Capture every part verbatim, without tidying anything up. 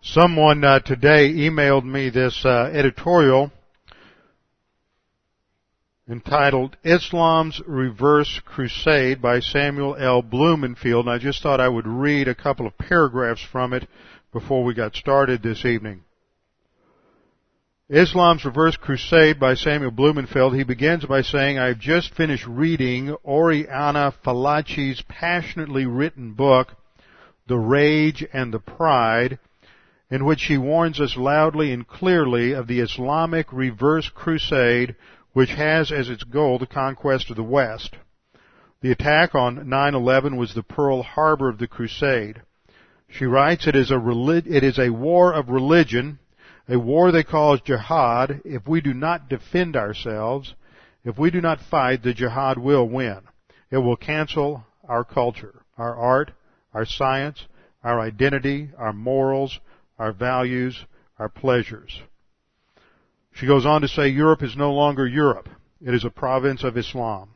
Someone uh, today emailed me this uh, editorial entitled Islam's Reverse Crusade by Samuel L. Blumenfeld, and I just thought I would read a couple of paragraphs from it before we got started this evening. Islam's Reverse Crusade by Samuel Blumenfeld. He begins by saying, I've just finished reading Oriana Fallaci's passionately written book, The Rage and the Pride, in which she warns us loudly and clearly of the Islamic reverse crusade, which has as its goal the conquest of the West. The attack on nine eleven was the Pearl Harbor of the crusade. She writes, it is a relig- it is a war of religion, a war they call jihad. If we do not defend ourselves, if we do not fight, the jihad will win. It will cancel our culture, our art, our science, our identity, our morals, our values, our pleasures. She goes on to say, Europe is no longer Europe. It is a province of Islam.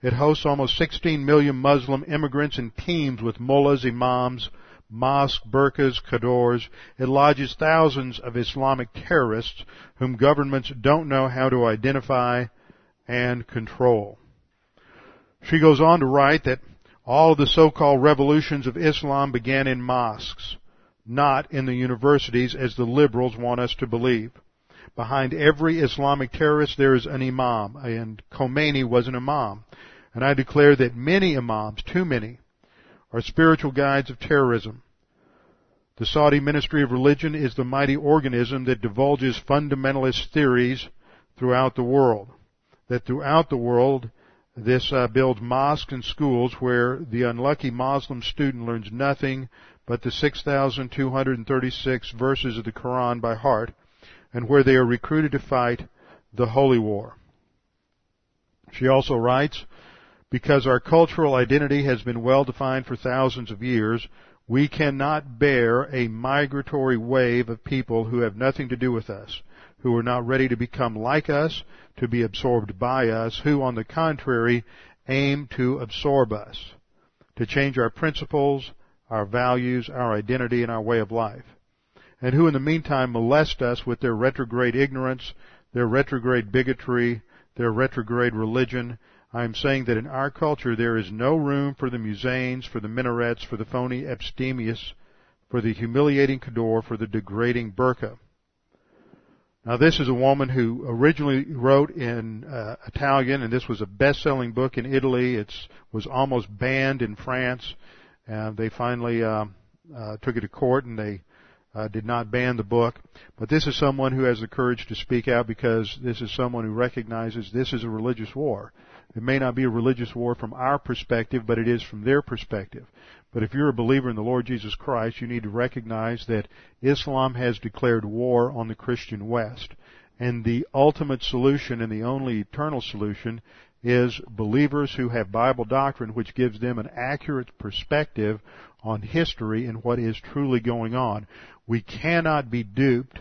It hosts almost sixteen million Muslim immigrants and teams with mullahs, imams, mosques, burqas, khadors. It lodges thousands of Islamic terrorists whom governments don't know how to identify and control. She goes on to write that all of the so-called revolutions of Islam began in mosques, not in the universities as the liberals want us to believe. Behind every Islamic terrorist there is an imam, and Khomeini was an imam. And I declare that many imams, too many, are spiritual guides of terrorism. The Saudi Ministry of Religion is the mighty organism that divulges fundamentalist theories throughout the world. That throughout the world, this uh, builds mosques and schools where the unlucky Muslim student learns nothing but the six thousand two hundred thirty-six verses of the Quran by heart, and where they are recruited to fight the holy war. She also writes, because our cultural identity has been well defined for thousands of years, we cannot bear a migratory wave of people who have nothing to do with us, who are not ready to become like us, to be absorbed by us, who, on the contrary, aim to absorb us, to change our principles, our values, our identity, and our way of life, and who in the meantime molest us with their retrograde ignorance, their retrograde bigotry, their retrograde religion. I am saying that in our culture there is no room for the muezzins, for the minarets, for the phony abstemious, for the humiliating khador, for the degrading burqa. Now this is a woman who originally wrote in uh, Italian, and this was a best-selling book in Italy. It was almost banned in France, and they finally uh, uh, took it to court, and they Uh, did not ban the book. But this is someone who has the courage to speak out, because this is someone who recognizes this is a religious war. It may not be a religious war from our perspective, but it is from their perspective. But if you're a believer in the Lord Jesus Christ, you need to recognize that Islam has declared war on the Christian West. And the ultimate solution and the only eternal solution is believers who have Bible doctrine, which gives them an accurate perspective on history and what is truly going on. We cannot be duped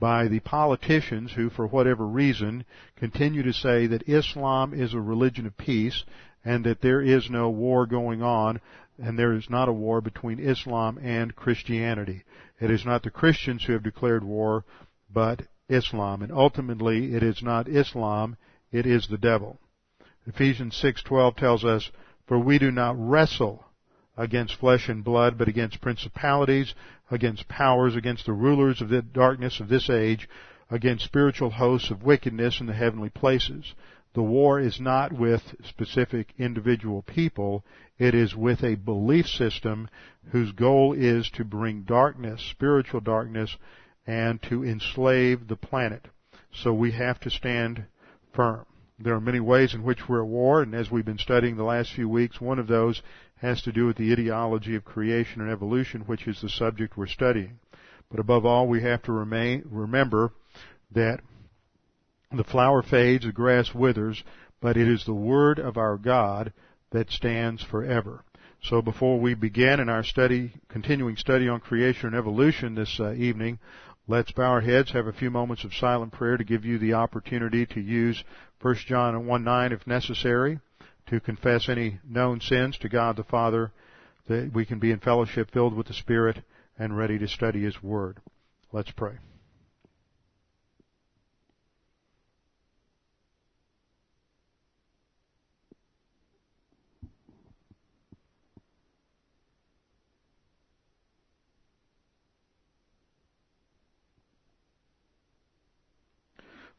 by the politicians who, for whatever reason, continue to say that Islam is a religion of peace and that there is no war going on, and there is not a war between Islam and Christianity. It is not the Christians who have declared war, but Islam. And ultimately, it is not Islam, it is the devil. Ephesians six twelve tells us, for we do not wrestle against flesh and blood, but against principalities, against powers, against the rulers of the darkness of this age, against spiritual hosts of wickedness in the heavenly places. The war is not with specific individual people. It is with a belief system whose goal is to bring darkness, spiritual darkness, and to enslave the planet. So we have to stand firm. There are many ways in which we're at war, and as we've been studying the last few weeks, one of those has to do with the ideology of creation and evolution, which is the subject we're studying. But above all, we have to remain, remember that the flower fades, the grass withers, but it is the word of our God that stands forever. So before we begin in our study, continuing study on creation and evolution this uh, evening, let's bow our heads, have a few moments of silent prayer to give you the opportunity to use First John one nine if necessary, to confess any known sins to God the Father, that we can be in fellowship filled with the Spirit and ready to study His Word. Let's pray.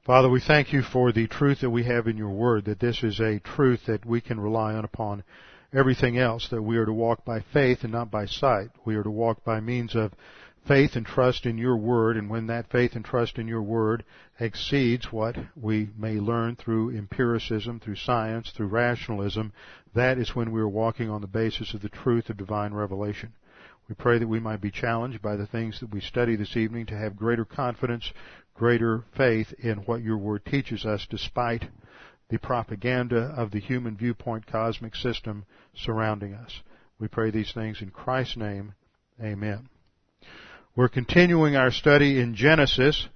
Father, we thank you for the truth that we have in your word, that this is a truth that we can rely on upon everything else, that we are to walk by faith and not by sight. We are to walk by means of faith and trust in your word, and when that faith and trust in your word exceeds what we may learn through empiricism, through science, through rationalism, that is when we are walking on the basis of the truth of divine revelation. We pray that we might be challenged by the things that we study this evening to have greater confidence, greater faith in what your word teaches us, despite the propaganda of the human viewpoint cosmic system surrounding us. We pray these things in Christ's name. Amen. We're continuing our study in Genesis,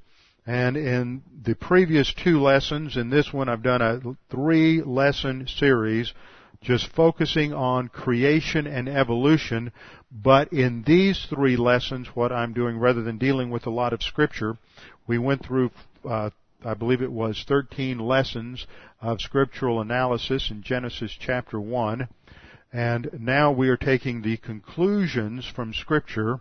and in the previous two lessons, in this one I've done a three-lesson series just focusing on creation and evolution, but in these three lessons, what I'm doing, rather than dealing with a lot of scripture, we went through, uh, I believe it was thirteen lessons of scriptural analysis in Genesis chapter one, and now we are taking the conclusions from scripture,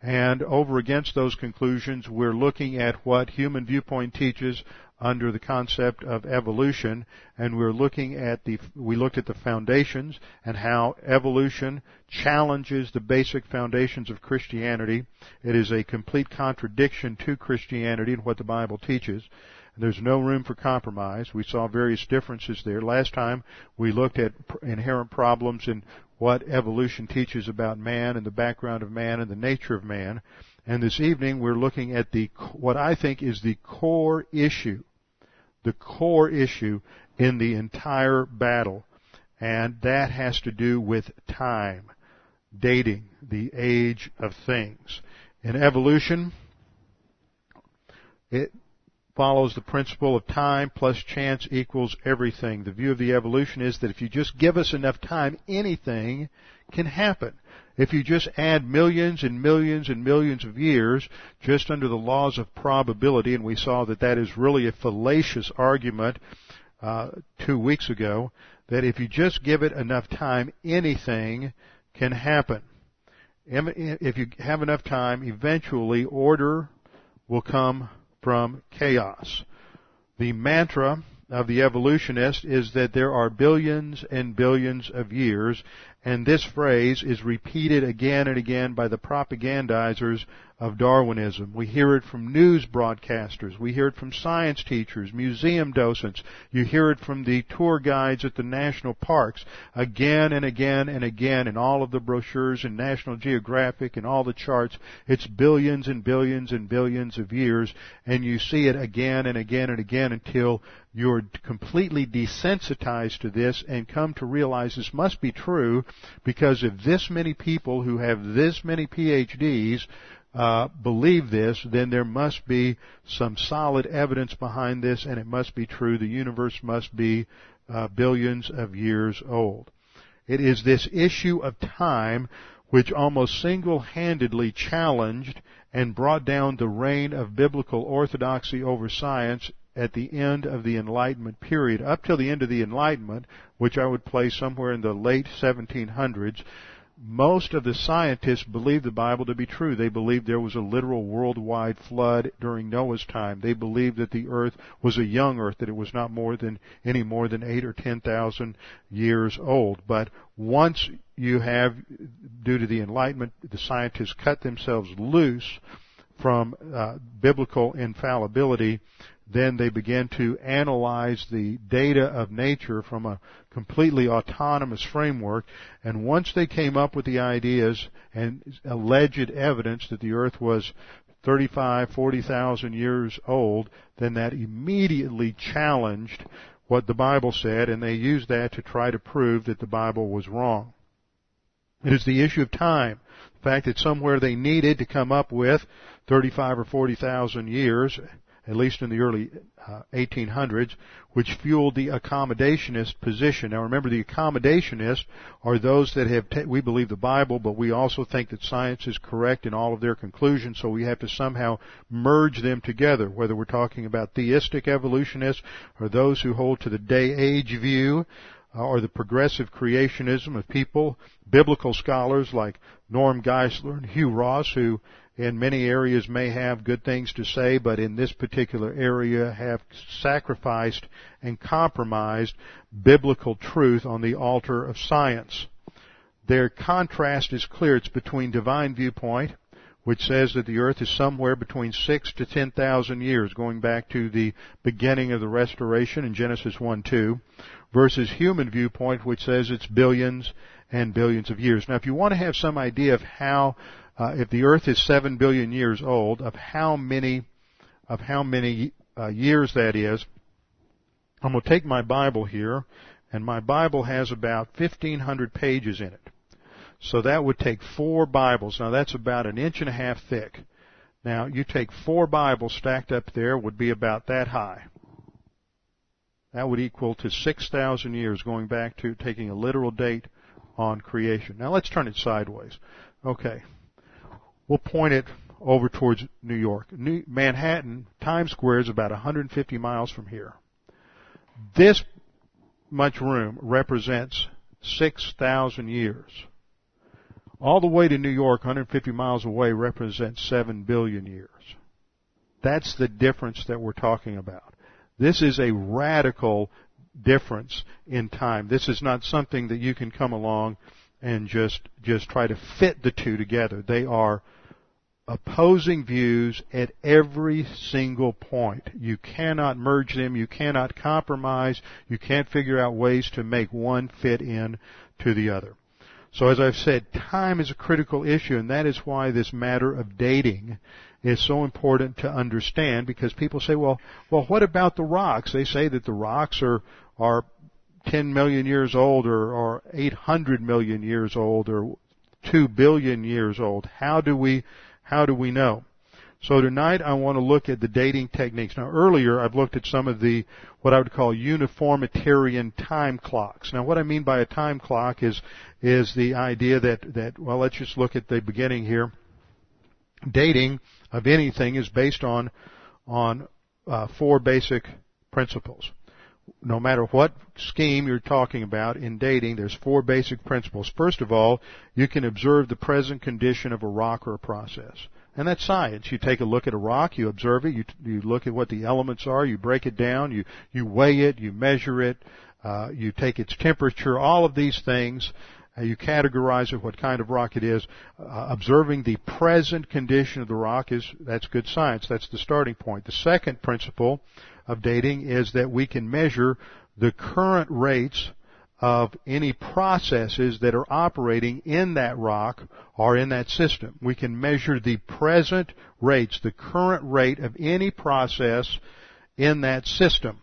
and over against those conclusions, we're looking at what human viewpoint teaches under the concept of evolution, and we're looking at the, we looked at the foundations and how evolution challenges the basic foundations of Christianity. It is a complete contradiction to Christianity and what the Bible teaches. There's no room for compromise. We saw various differences there. Last time we looked at inherent problems in what evolution teaches about man and the background of man and the nature of man. And this evening we're looking at the, what I think is the core issue, the core issue in the entire battle. And that has to do with time, dating, the age of things. In evolution, it follows the principle of time plus chance equals everything. The view of the evolution is that if you just give us enough time, anything can happen. If you just add millions and millions and millions of years just under the laws of probability, and we saw that that is really a fallacious argument uh, two weeks ago, that if you just give it enough time, anything can happen. If you have enough time, eventually order will come from chaos. The mantra of the evolutionist is that there are billions and billions of years, and this phrase is repeated again and again by the propagandizers of Darwinism. We hear it from news broadcasters. We hear it from science teachers, museum docents. You hear it from the tour guides at the national parks again and again and again in all of the brochures and National Geographic and all the charts. It's billions and billions and billions of years, and you see it again and again and again until you're completely desensitized to this and come to realize this must be true, because if this many people who have this many P H Ds Uh, believe this, then there must be some solid evidence behind this, and it must be true. The universe must be uh, billions of years old. It is this issue of time which almost single-handedly challenged and brought down the reign of biblical orthodoxy over science at the end of the Enlightenment period. Up till the end of the Enlightenment, which I would place somewhere in the late seventeen hundreds, most of the scientists believed the Bible to be true. They believed there was a literal worldwide flood during Noah's time. They believed that the earth was a young earth, that it was not more than, any more than eight or ten thousand years old. But once you have, due to the Enlightenment, the scientists cut themselves loose from uh, biblical infallibility, then they began to analyze the data of nature from a completely autonomous framework. And once they came up with the ideas and alleged evidence that the earth was thirty-five, forty thousand years old, then that immediately challenged what the Bible said, and they used that to try to prove that the Bible was wrong. It is the issue of time. The fact that somewhere they needed to come up with thirty-five or forty thousand years at least in the early uh, eighteen hundreds, which fueled the accommodationist position. Now, remember, the accommodationists are those that have, t- we believe the Bible, but we also think that science is correct in all of their conclusions, so we have to somehow merge them together, whether we're talking about theistic evolutionists or those who hold to the day-age view, uh, or the progressive creationism of people, biblical scholars like Norm Geisler and Hugh Ross, who in many areas may have good things to say, but in this particular area have sacrificed and compromised biblical truth on the altar of science. Their contrast is clear. It's between divine viewpoint, which says that the earth is somewhere between six to ten thousand years, going back to the beginning of the restoration in Genesis one two, versus human viewpoint, which says it's billions and billions of years. Now, if you want to have some idea of how Uh, if the Earth is seven billion years old, of how many, of how many uh, years that is, I'm going to take my Bible here, and my Bible has about fifteen hundred pages in it. So that would take four Bibles. Now that's about an inch and a half thick. Now you take four Bibles stacked up there would be about that high. That would equal to six thousand years, going back to taking a literal date on creation. Now let's turn it sideways. Okay. We'll point it over towards New York. New Manhattan, Times Square, is about one hundred fifty miles from here. This much room represents six thousand years. All the way to New York, one hundred fifty miles away, represents seven billion years. That's the difference that we're talking about. This is a radical difference in time. This is not something that you can come along and just just try to fit the two together. They are opposing views at every single point. You cannot merge them. You cannot compromise. You can't figure out ways to make one fit in to the other. So as I've said, time is a critical issue, and that is why this matter of dating is so important to understand, because people say, well, well, what about the rocks? They say that the rocks are are ten million years old, or, or eight hundred million years old, or two billion years old. How do we, how do we know? So tonight I want to look at the dating techniques. Now earlier I've looked at some of the, what I would call uniformitarian time clocks. Now what I mean by a time clock is, is the idea that, that, well, let's just look at the beginning here. Dating of anything is based on, on, uh, four basic principles. No matter what scheme you're talking about in dating, there's four basic principles. First of all, you can observe the present condition of a rock or a process. And that's science. You take a look at a rock, you observe it, you, you look at what the elements are, you break it down, you, you weigh it, you measure it, uh, you take its temperature, all of these things. You categorize it, what kind of rock it is. Uh, observing the present condition of the rock is, that's good science. That's the starting point. The second principle of dating is that we can measure the current rates of any processes that are operating in that rock or in that system. We can measure the present rates, the current rate of any process in that system.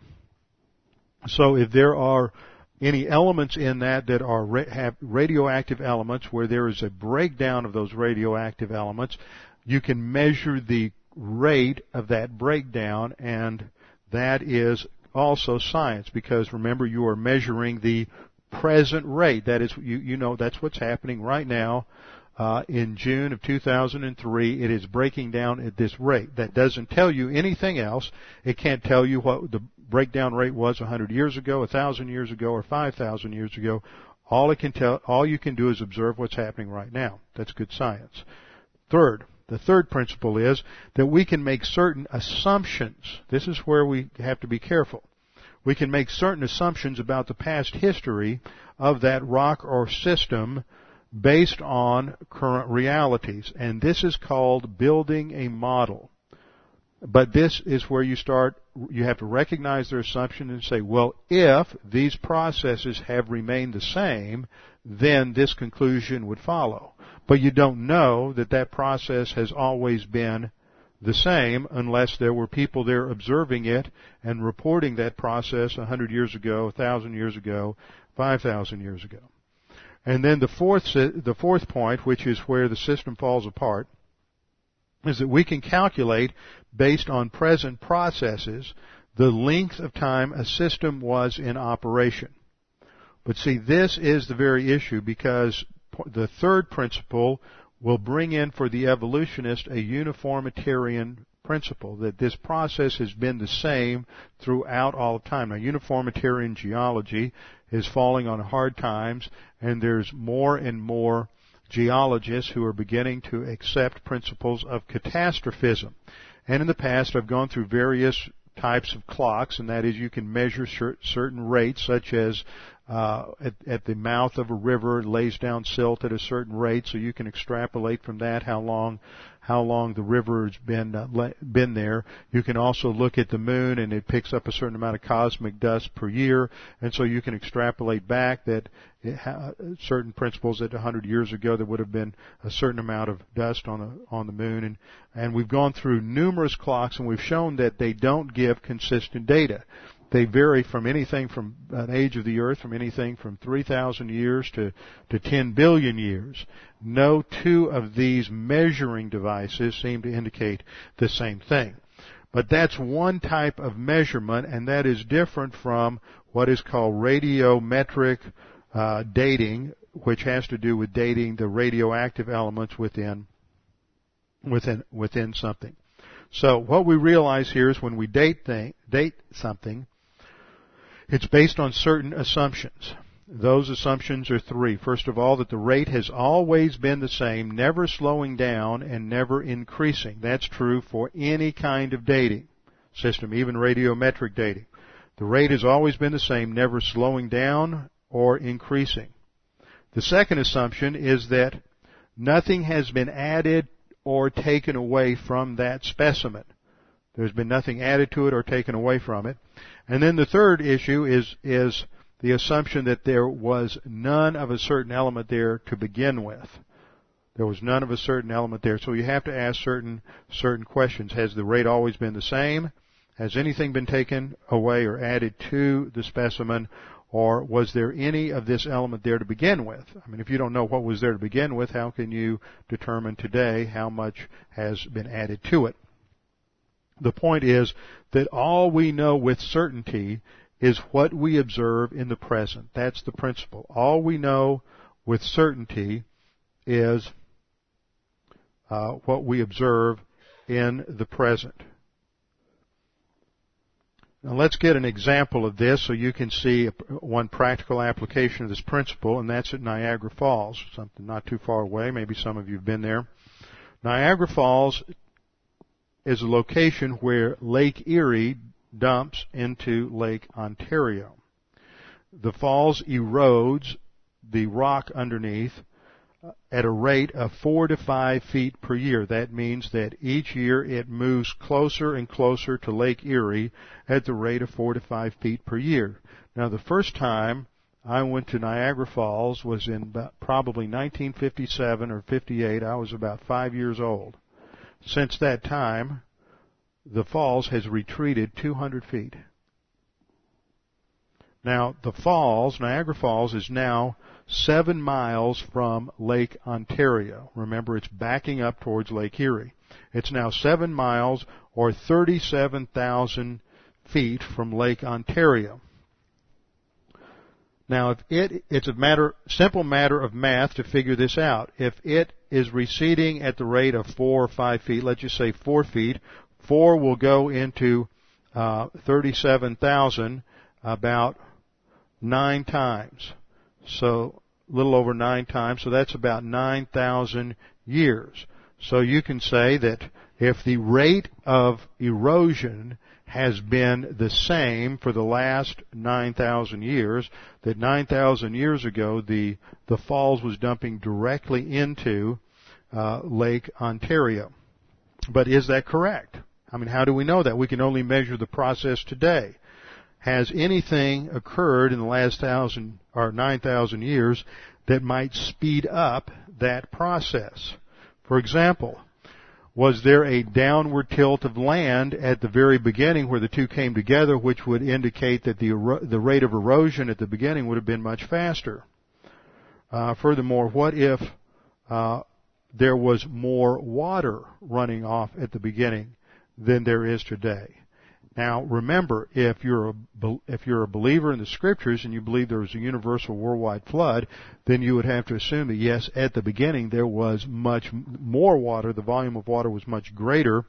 So if there are any elements in that that are have radioactive elements, where there is a breakdown of those radioactive elements, you can measure the rate of that breakdown, and that is also science, because remember, you are measuring the present rate. That is, you, you know, that's what's happening right now. Uh, in June of two thousand three, it is breaking down at this rate. That doesn't tell you anything else. It can't tell you what the breakdown rate was one hundred years ago, one thousand years ago, or five thousand years ago. All it can tell, all you can do is observe what's happening right now. That's good science. Third, the third principle is that we can make certain assumptions. This is where we have to be careful. We can make certain assumptions about the past history of that rock or system based on current realities. And this is called building a model. But this is where you start, you have to recognize their assumption and say, well, if these processes have remained the same, then this conclusion would follow. But you don't know that that process has always been the same unless there were people there observing it and reporting that process one hundred years ago, one thousand years ago, five thousand years ago. And then the fourth, the fourth point, which is where the system falls apart, is that we can calculate, based on present processes, the length of time a system was in operation. But see, this is the very issue, because the third principle will bring in for the evolutionist a uniformitarian principle, that this process has been the same throughout all of time. Now, uniformitarian geology is falling on hard times, and there's more and more geologists who are beginning to accept principles of catastrophism. And in the past, I've gone through various types of clocks, and that is you can measure cer- certain rates, such as uh, at, at the mouth of a river lays down silt at a certain rate, so you can extrapolate from that how long how long the river's been uh, le- been there. You can also look at the moon, and it picks up a certain amount of cosmic dust per year, and so you can extrapolate back that it ha- certain principles that one hundred years ago there would have been a certain amount of dust on the on the moon, and and we've gone through numerous clocks, and we've shown that they don't give consistent data. They vary from anything from an age of the Earth, from anything from three thousand years to, to ten billion years. No two of these measuring devices seem to indicate the same thing. But that's one type of measurement, and that is different from what is called radiometric uh, dating, which has to do with dating the radioactive elements within within within something. So what we realize here is when we date thing, date something, it's based on certain assumptions. Those assumptions are three. First of all, that the rate has always been the same, never slowing down and never increasing. That's true for any kind of dating system, even radiometric dating. The rate has always been the same, never slowing down or increasing. The second assumption is that nothing has been added or taken away from that specimen. There's been nothing added to it or taken away from it. And then the third issue is is the assumption that there was none of a certain element there to begin with. There was none of a certain element there. So you have to ask certain certain questions. Has the rate always been the same? Has anything been taken away or added to the specimen? Or was there any of this element there to begin with? I mean, if you don't know what was there to begin with, how can you determine today how much has been added to it? The point is that all we know with certainty is what we observe in the present. That's the principle. All we know with certainty is uh, what we observe in the present. Now let's get an example of this so you can see one practical application of this principle, and that's at Niagara Falls, something not too far away. Maybe some of you have been there. Niagara Falls is a location where Lake Erie dumps into Lake Ontario. The falls erodes the rock underneath at a rate of four to five feet per year. That means that each year it moves closer and closer to Lake Erie at the rate of four to five feet per year. Now, the first time I went to Niagara Falls was in about probably nineteen fifty-seven or fifty-eight. I was about five years old. Since that time, the falls has retreated two hundred feet. Now, the falls, Niagara Falls, is now seven miles from Lake Ontario. Remember, it's backing up towards Lake Erie. It's now seven miles or thirty-seven thousand feet from Lake Ontario. Now, if it, it's a matter, simple matter of math to figure this out. If it is receding at the rate of four or five feet, let's just say four feet, four will go into uh, thirty-seven thousand about nine times. So a little over nine times, so that's about nine thousand years. So you can say that if the rate of erosion has been the same for the last nine thousand years, that nine thousand years ago the the falls was dumping directly into uh, Lake Ontario. But is that correct? I mean, how do we know that? We can only measure the process today. Has anything occurred in the last thousand or nine thousand years that might speed up that process? For example, was there a downward tilt of land at the very beginning where the two came together, which would indicate that the ero- the rate of erosion at the beginning would have been much faster? Uh, furthermore, what if uh, there was more water running off at the beginning than there is today. Now, remember, if you're a, if you're a believer in the Scriptures and you believe there was a universal worldwide flood, then you would have to assume that, yes, at the beginning there was much more water, the volume of water was much greater,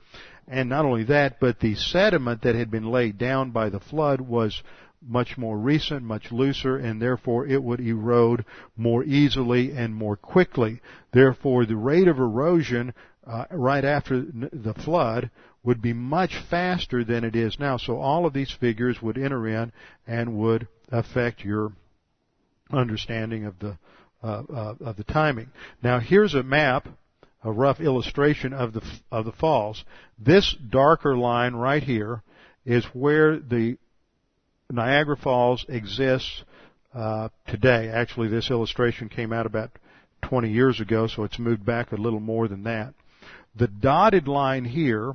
and not only that, but the sediment that had been laid down by the flood was much more recent, much looser, and therefore it would erode more easily and more quickly. Therefore, the rate of erosion uh, right after the flood would be much faster than it is now. So all of these figures would enter in and would affect your understanding of the uh, uh, of the timing. Now here's a map, a rough illustration of the of the falls. This darker line right here is where the Niagara Falls exists uh, today. Actually, this illustration came out about twenty years ago, so it's moved back a little more than that. The dotted line here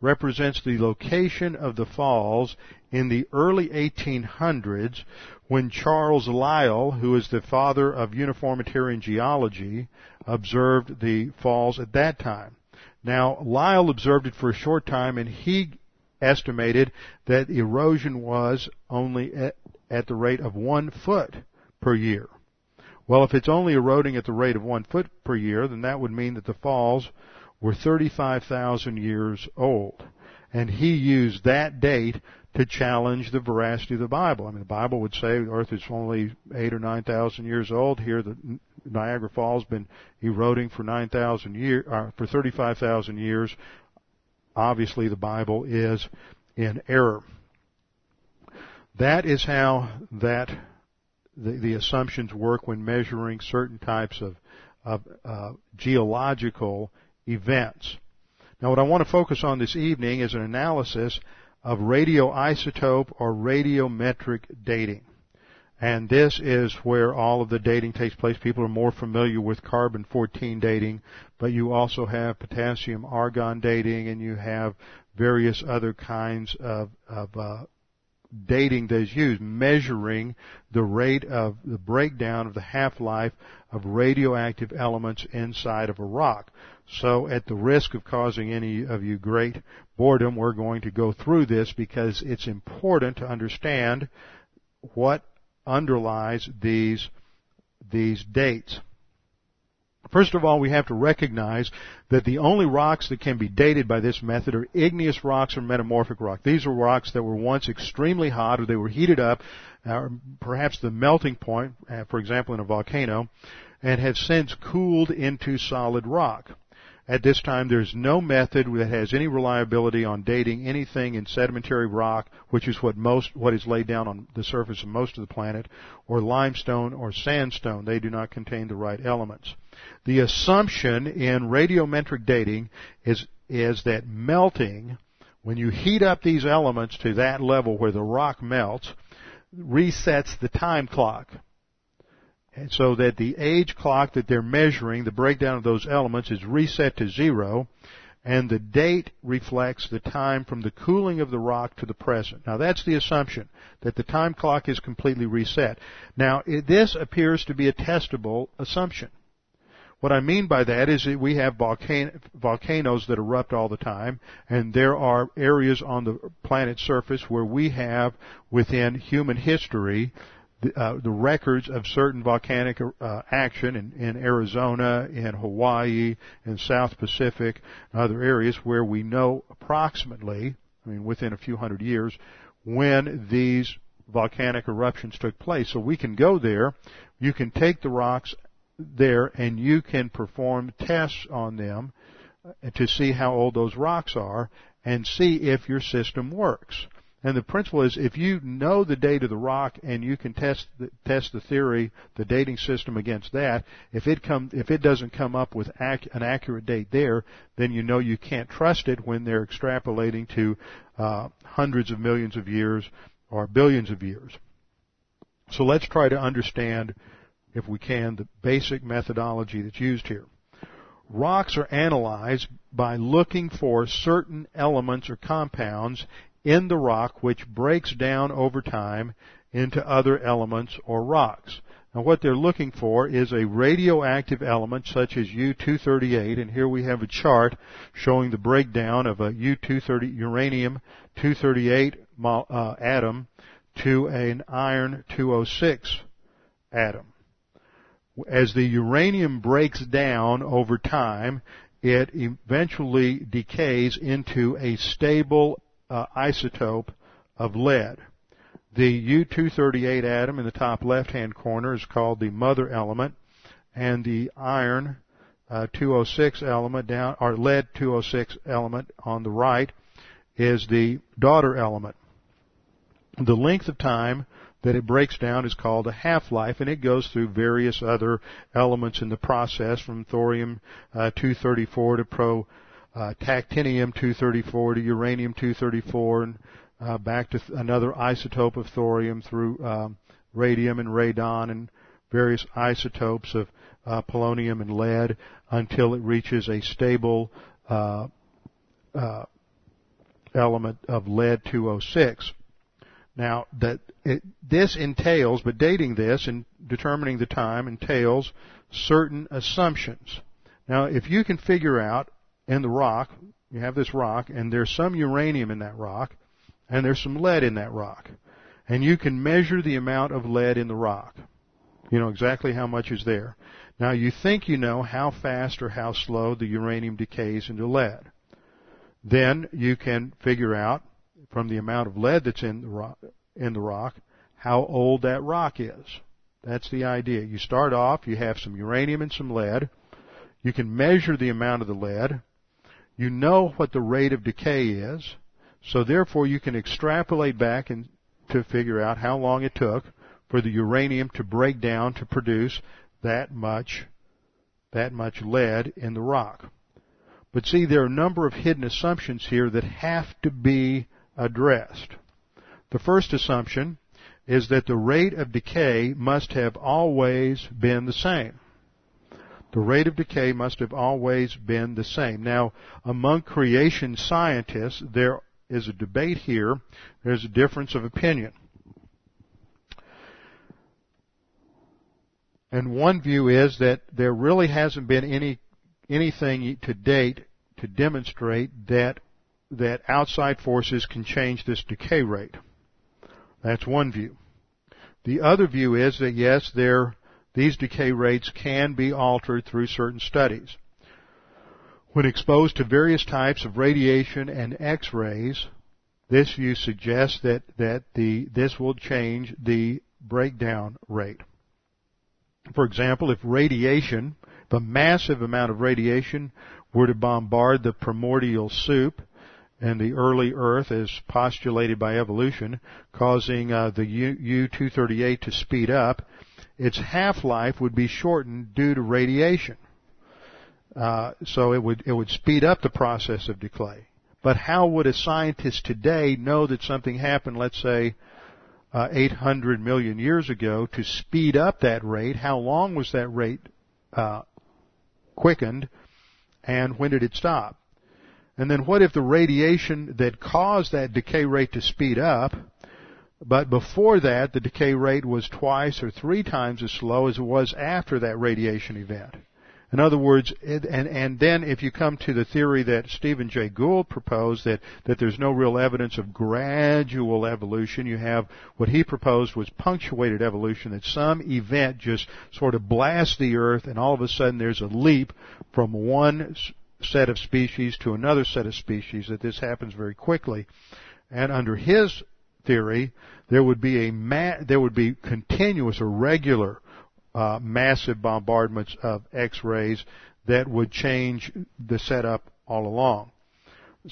represents the location of the falls in the early eighteen hundreds, when Charles Lyell, who is the father of uniformitarian geology, observed the falls at that time. Now, Lyell observed it for a short time, and he estimated that erosion was only at, at the rate of one foot per year. Well, if it's only eroding at the rate of one foot per year, then that would mean that the falls were thirty-five thousand years old. And he used that date to challenge the veracity of the Bible. I mean, the Bible would say the earth is only eight or nine thousand years old. Here, the Niagara Falls been eroding for nine thousand years, or for thirty-five thousand years. Obviously, the Bible is in error. That is how that the, the assumptions work when measuring certain types of, of uh, geological events. Now, what I want to focus on this evening is an analysis of radioisotope or radiometric dating. And this is where all of the dating takes place. People are more familiar with carbon fourteen dating, but you also have potassium argon dating, and you have various other kinds of, of uh, dating that is used, measuring the rate of the breakdown of the half-life of radioactive elements inside of a rock. So at the risk of causing any of you great boredom, we're going to go through this because it's important to understand what underlies these these dates. First of all, we have to recognize that the only rocks that can be dated by this method are igneous rocks or metamorphic rock. These are rocks that were once extremely hot, or they were heated up, or perhaps the melting point, for example, in a volcano, and have since cooled into solid rock. At this time, there's no method that has any reliability on dating anything in sedimentary rock, which is what most, what is laid down on the surface of most of the planet, or limestone or sandstone. They do not contain the right elements. The assumption in radiometric dating is, is that melting, when you heat up these elements to that level where the rock melts, resets the time clock. And so that the age clock that they're measuring, the breakdown of those elements, is reset to zero, and the date reflects the time from the cooling of the rock to the present. Now, that's the assumption, that the time clock is completely reset. Now, it, this appears to be a testable assumption. What I mean by that is that we have volcano, volcanoes that erupt all the time, and there are areas on the planet's surface where we have, within human history, Uh, the records of certain volcanic uh, action in, in Arizona, in Hawaii, in South Pacific, and other areas where we know approximately, I mean within a few hundred years, when these volcanic eruptions took place. So we can go there, you can take the rocks there, and you can perform tests on them to see how old those rocks are and see if your system works. And the principle is, if you know the date of the rock and you can test the, test the theory, the dating system against that, if it come if it doesn't come up with ac- an accurate date there, then you know you can't trust it when they're extrapolating to uh, hundreds of millions of years or billions of years. So let's try to understand, if we can, the basic methodology that's used here. Rocks are analyzed by looking for certain elements or compounds in the rock, which breaks down over time into other elements or rocks. And what they're looking for is a radioactive element such as U two thirty-eight, and here we have a chart showing the breakdown of a U two thirty uranium two thirty-eight uh, atom to an iron two oh six atom. As the uranium breaks down over time, it eventually decays into a stable uh, isotope of lead. The U two thirty-eight atom in the top left-hand corner is called the mother element, and the iron uh, two oh six element down, or lead two oh six element on the right is the daughter element. The length of time that it breaks down is called a half-life, and it goes through various other elements in the process, from thorium uh, two thirty-four to pro uh, tactinium two thirty-four to uranium two thirty-four, and Uh, back to th- another isotope of thorium through um, radium and radon and various isotopes of uh, polonium and lead until it reaches a stable uh, uh, element of lead two oh six. Now, that it, this entails, but dating this and determining the time entails certain assumptions. Now, if you can figure out in the rock, you have this rock, and there's some uranium in that rock, and there's some lead in that rock, and you can measure the amount of lead in the rock. You know exactly how much is there. Now, you think you know how fast or how slow the uranium decays into lead. Then you can figure out from the amount of lead that's in the rock, in the rock how old that rock is. That's the idea. You start off, you have some uranium and some lead. You can measure the amount of the lead. You know what the rate of decay is. So therefore, you can extrapolate back and to figure out how long it took for the uranium to break down to produce that much, that much lead in the rock. But see, there are a number of hidden assumptions here that have to be addressed. The first assumption is that the rate of decay must have always been the same. The rate of decay must have always been the same. Now, among creation scientists, there is a debate here. There's a difference of opinion. And one view is that there really hasn't been any anything to date to demonstrate that that outside forces can change this decay rate. That's one view. The other view is that yes, there these decay rates can be altered through certain studies. When exposed to various types of radiation and X-rays, this view suggests that, that the, this will change the breakdown rate. For example, if radiation, the massive amount of radiation, were to bombard the primordial soup and the early Earth as postulated by evolution, causing uh, the U two thirty-eight to speed up, its half-life would be shortened due to radiation. Uh, so it would, it would speed up the process of decay. But how would a scientist today know that something happened, let's say, uh, eight hundred million years ago to speed up that rate? How long was that rate, uh, quickened? And when did it stop? And then what if the radiation that caused that decay rate to speed up, but before that the decay rate was twice or three times as slow as it was after that radiation event? In other words, and, and then if you come to the theory that Stephen Jay Gould proposed, that, that there's no real evidence of gradual evolution, you have what he proposed was punctuated evolution, that some event just sort of blasts the earth and all of a sudden there's a leap from one set of species to another set of species, that this happens very quickly. And under his theory, there would be a ma- there would be continuous or regular Uh, massive bombardments of X-rays that would change the setup all along.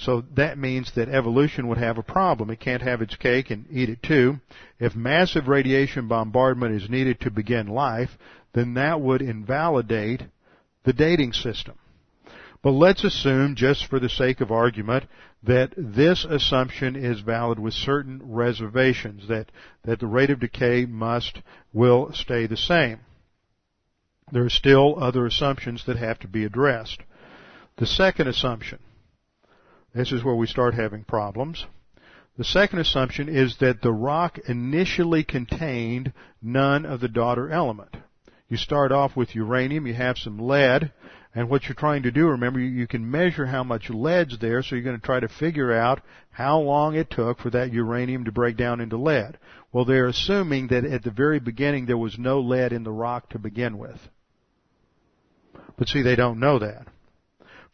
So that means that evolution would have a problem. It can't have its cake and eat it too. If massive radiation bombardment is needed to begin life, then that would invalidate the dating system. But let's assume, just for the sake of argument, that this assumption is valid with certain reservations, that, that the rate of decay must, will stay the same. There are still other assumptions that have to be addressed. The second assumption, this is where we start having problems. The second assumption is that the rock initially contained none of the daughter element. You start off with uranium, you have some lead, and what you're trying to do, remember, you can measure how much lead's there, so you're going to try to figure out how long it took for that uranium to break down into lead. Well, they're assuming that at the very beginning there was no lead in the rock to begin with. But see, they don't know that.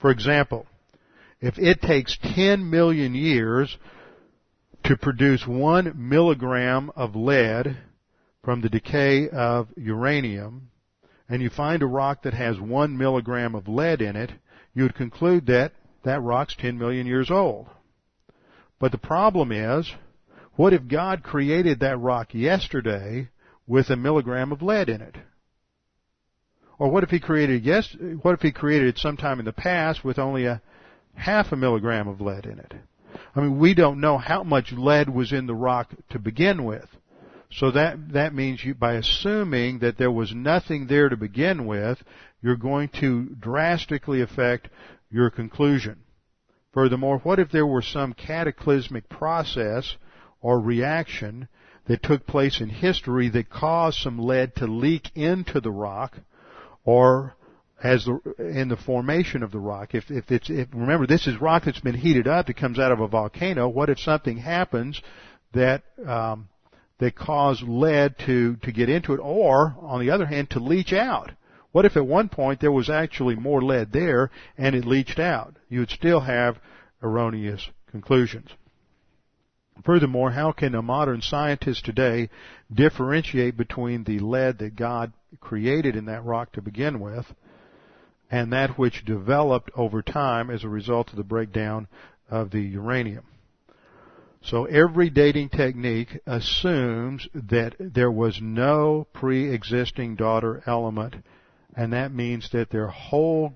For example, if it takes ten million years to produce one milligram of lead from the decay of uranium, and you find a rock that has one milligram of lead in it, you would conclude that that rock's ten million years old. But the problem is, what if God created that rock yesterday with a milligram of lead in it? Or what if He created yes? What if He created it sometime in the past with only a half a milligram of lead in it? I mean, we don't know how much lead was in the rock to begin with. So that, that means you, by assuming that there was nothing there to begin with, you're going to drastically affect your conclusion. Furthermore, what if there were some cataclysmic process or reaction that took place in history that caused some lead to leak into the rock or as the, in the formation of the rock? If, if it's, if, remember, this is rock that's been heated up. It comes out of a volcano. What if something happens that... Um, that cause lead to, to get into it, or, on the other hand, to leach out? What if at one point there was actually more lead there and it leached out? You would still have erroneous conclusions. Furthermore, how can a modern scientist today differentiate between the lead that God created in that rock to begin with and that which developed over time as a result of the breakdown of the uranium? So every dating technique assumes that there was no pre-existing daughter element, and that means that their whole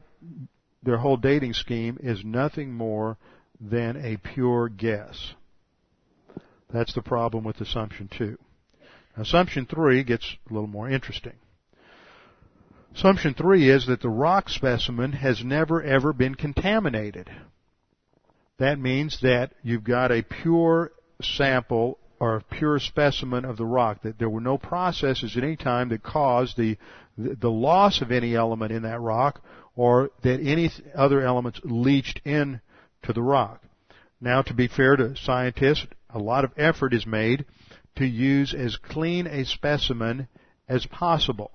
their whole dating scheme is nothing more than a pure guess. That's the problem with assumption two. Assumption three gets a little more interesting. Assumption three is that the rock specimen has never ever been contaminated. That means that you've got a pure sample or a pure specimen of the rock, that there were no processes at any time that caused the the loss of any element in that rock or that any other elements leached into the rock. Now, to be fair to scientists, a lot of effort is made to use as clean a specimen as possible.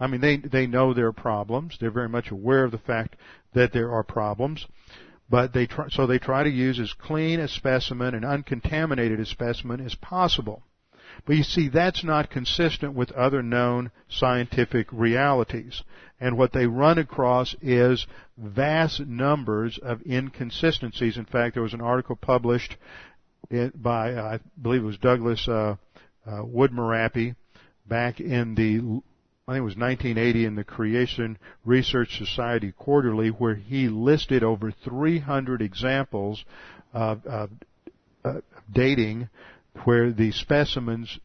I mean, they, they know there are problems. They're very much aware of the fact that there are problems. But they try, so they try to use as clean a specimen and uncontaminated a specimen as possible. But you see, that's not consistent with other known scientific realities. And what they run across is vast numbers of inconsistencies. In fact, there was an article published by, uh, I believe it was Douglas uh, uh, Woodmerapy back in the, I think it was nineteen eighty, in the Creation Research Society Quarterly, where he listed over three hundred examples of, of, of dating where the specimens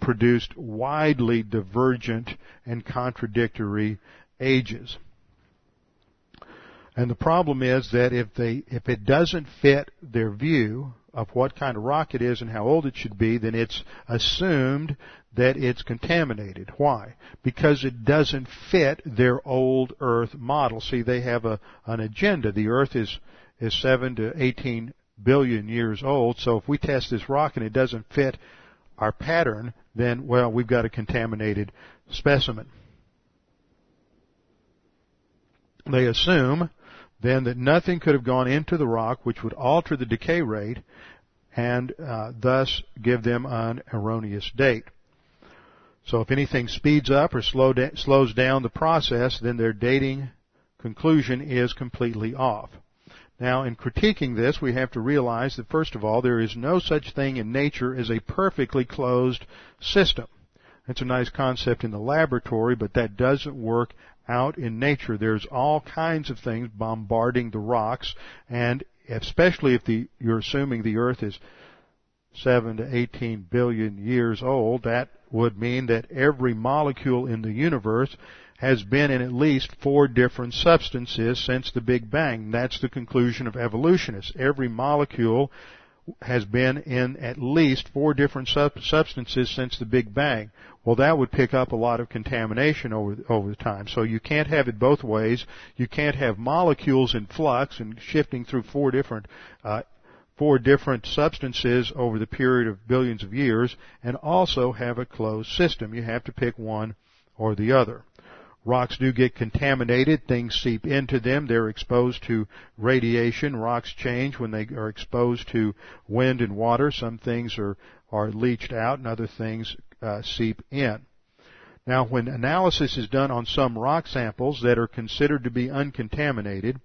produced widely divergent and contradictory ages. And the problem is that if they, if it doesn't fit their view of what kind of rock it is and how old it should be, then it's assumed that it's contaminated. Why? Because it doesn't fit their old Earth model. See, they have a an agenda. The Earth is is seven to eighteen billion years old, so if we test this rock and it doesn't fit our pattern, then, well, we've got a contaminated specimen. They assume then that nothing could have gone into the rock which would alter the decay rate and uh, thus give them an erroneous date. So if anything speeds up or slow da- slows down the process, then their dating conclusion is completely off. Now, in critiquing this, we have to realize that, first of all, there is no such thing in nature as a perfectly closed system. It's a nice concept in the laboratory, but that doesn't work out in nature. There's all kinds of things bombarding the rocks, and especially if the, you're assuming the Earth is seven to eighteen billion years old, that would mean that every molecule in the universe has been in at least four different substances since the Big Bang. That's the conclusion of evolutionists. Every molecule has been in at least four different sub- substances since the Big Bang. Well, that would pick up a lot of contamination over over time. So you can't have it both ways. You can't have molecules in flux and shifting through four different uh four different substances over the period of billions of years, and also have a closed system. You have to pick one or the other. Rocks do get contaminated. Things seep into them. They're exposed to radiation. Rocks change when they are exposed to wind and water. Some things are, are leached out and other things uh, seep in. Now, when analysis is done on some rock samples that are considered to be uncontaminated,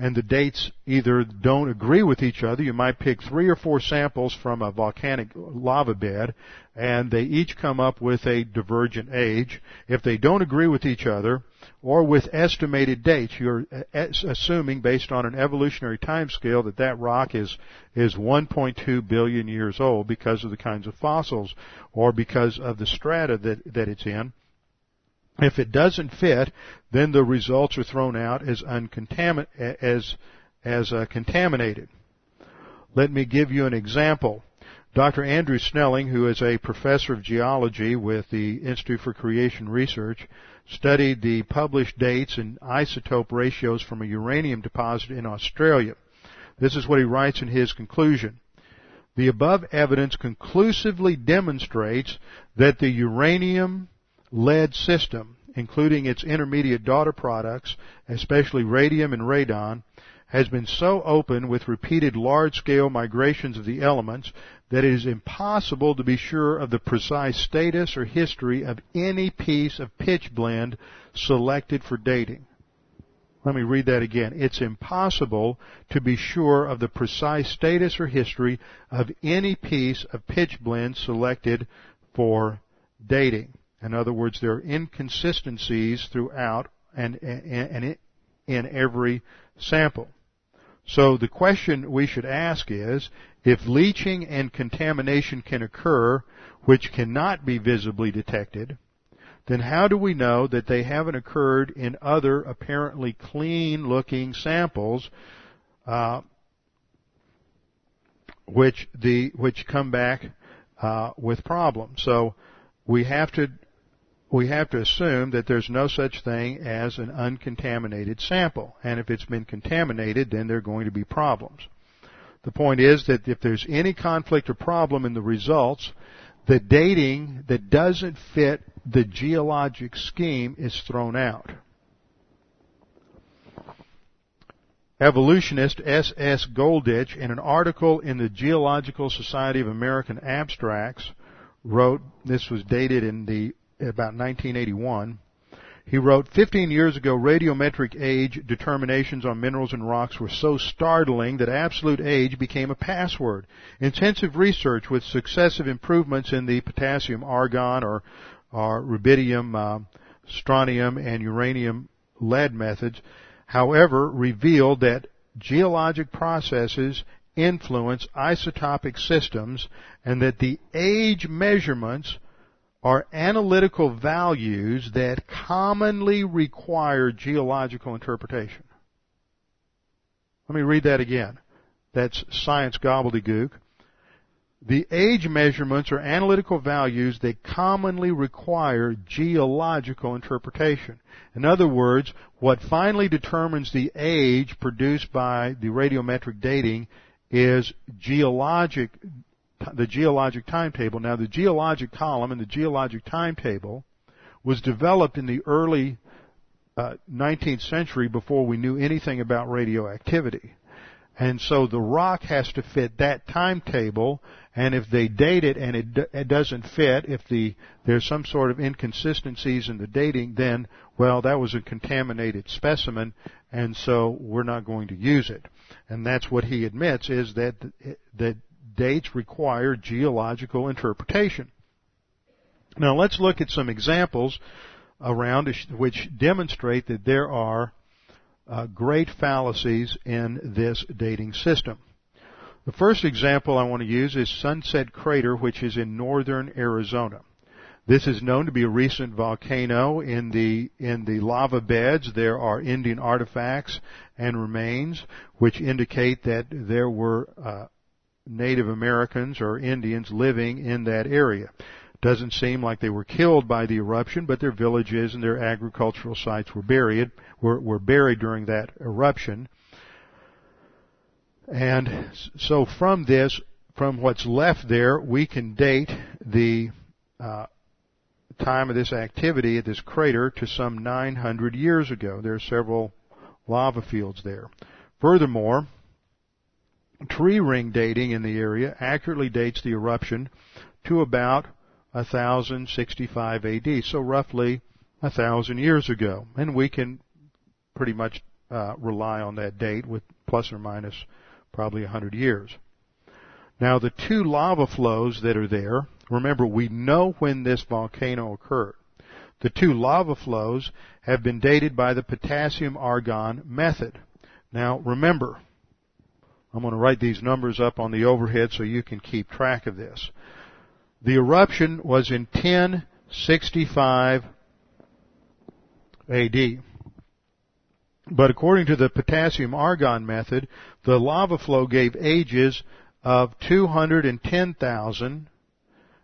and the dates either don't agree with each other, you might pick three or four samples from a volcanic lava bed, and they each come up with a divergent age. If they don't agree with each other, or with estimated dates, you're assuming based on an evolutionary time scale that that rock is, is one point two billion years old because of the kinds of fossils or because of the strata that, that it's in. If it doesn't fit, then the results are thrown out as uncontamin as as uh, contaminated. Let me give you an example. Doctor Andrew Snelling, who is a professor of geology with the Institute for Creation Research, studied the published dates and isotope ratios from a uranium deposit in Australia. This is what he writes in his conclusion. The above evidence conclusively demonstrates that the uranium lead system, including its intermediate daughter products, especially radium and radon, has been so open with repeated large-scale migrations of the elements that it is impossible to be sure of the precise status or history of any piece of pitch blende selected for dating. Let me read that again. It's impossible to be sure of the precise status or history of any piece of pitch blende selected for dating. In other words, there are inconsistencies throughout and, and, and it, in every sample. So the question we should ask is, if leaching and contamination can occur, which cannot be visibly detected, then how do we know that they haven't occurred in other apparently clean-looking samples, uh, which the which come back uh, with problems? So we have to. We have to assume that there's no such thing as an uncontaminated sample. And if it's been contaminated, then there are going to be problems. The point is that if there's any conflict or problem in the results, the dating that doesn't fit the geologic scheme is thrown out. Evolutionist S. S. Goldich, in an article in the Geological Society of American Abstracts, wrote, this was dated in the about nineteen eighty-one, he wrote, fifteen years ago, radiometric age determinations on minerals and rocks were so startling that absolute age became a password. Intensive research with successive improvements in the potassium argon or, or rubidium, uh, strontium, and uranium lead methods, however, revealed that geologic processes influence isotopic systems and that the age measurements are analytical values that commonly require geological interpretation. Let me read that again. That's science gobbledygook. The age measurements are analytical values that commonly require geological interpretation. In other words, what finally determines the age produced by the radiometric dating is geologic the geologic timetable. Now, the geologic column and the geologic timetable was developed in the early uh, nineteenth century before we knew anything about radioactivity. And so the rock has to fit that timetable, and if they date it and it, d- it doesn't fit, if the there's some sort of inconsistencies in the dating, then, well, that was a contaminated specimen, and so we're not going to use it. And that's what he admits, is that that dates require geological interpretation. Now let's look at some examples around which demonstrate that there are uh, great fallacies in this dating system. The first example I want to use is Sunset Crater, which is in northern Arizona. This is known to be a recent volcano. In the in the lava beds, there are Indian artifacts and remains which indicate that there were uh, Native Americans or Indians living in that area. Doesn't seem like they were killed by the eruption, but their villages and their agricultural sites were buried, were, were buried during that eruption. And so from this, from what's left there, we can date the uh, time of this activity at this crater to some nine hundred years ago. There are several lava fields there. Furthermore, tree ring dating in the area accurately dates the eruption to about one thousand sixty-five A D, so roughly one thousand years ago. And we can pretty much uh, rely on that date with plus or minus probably one hundred years. Now, the two lava flows that are there, remember, we know when this volcano occurred. The two lava flows have been dated by the potassium-argon method. Now, remember, I'm going to write these numbers up on the overhead so you can keep track of this. The eruption was in ten sixty-five A D. But according to the potassium-argon method, the lava flow gave ages of two hundred ten thousand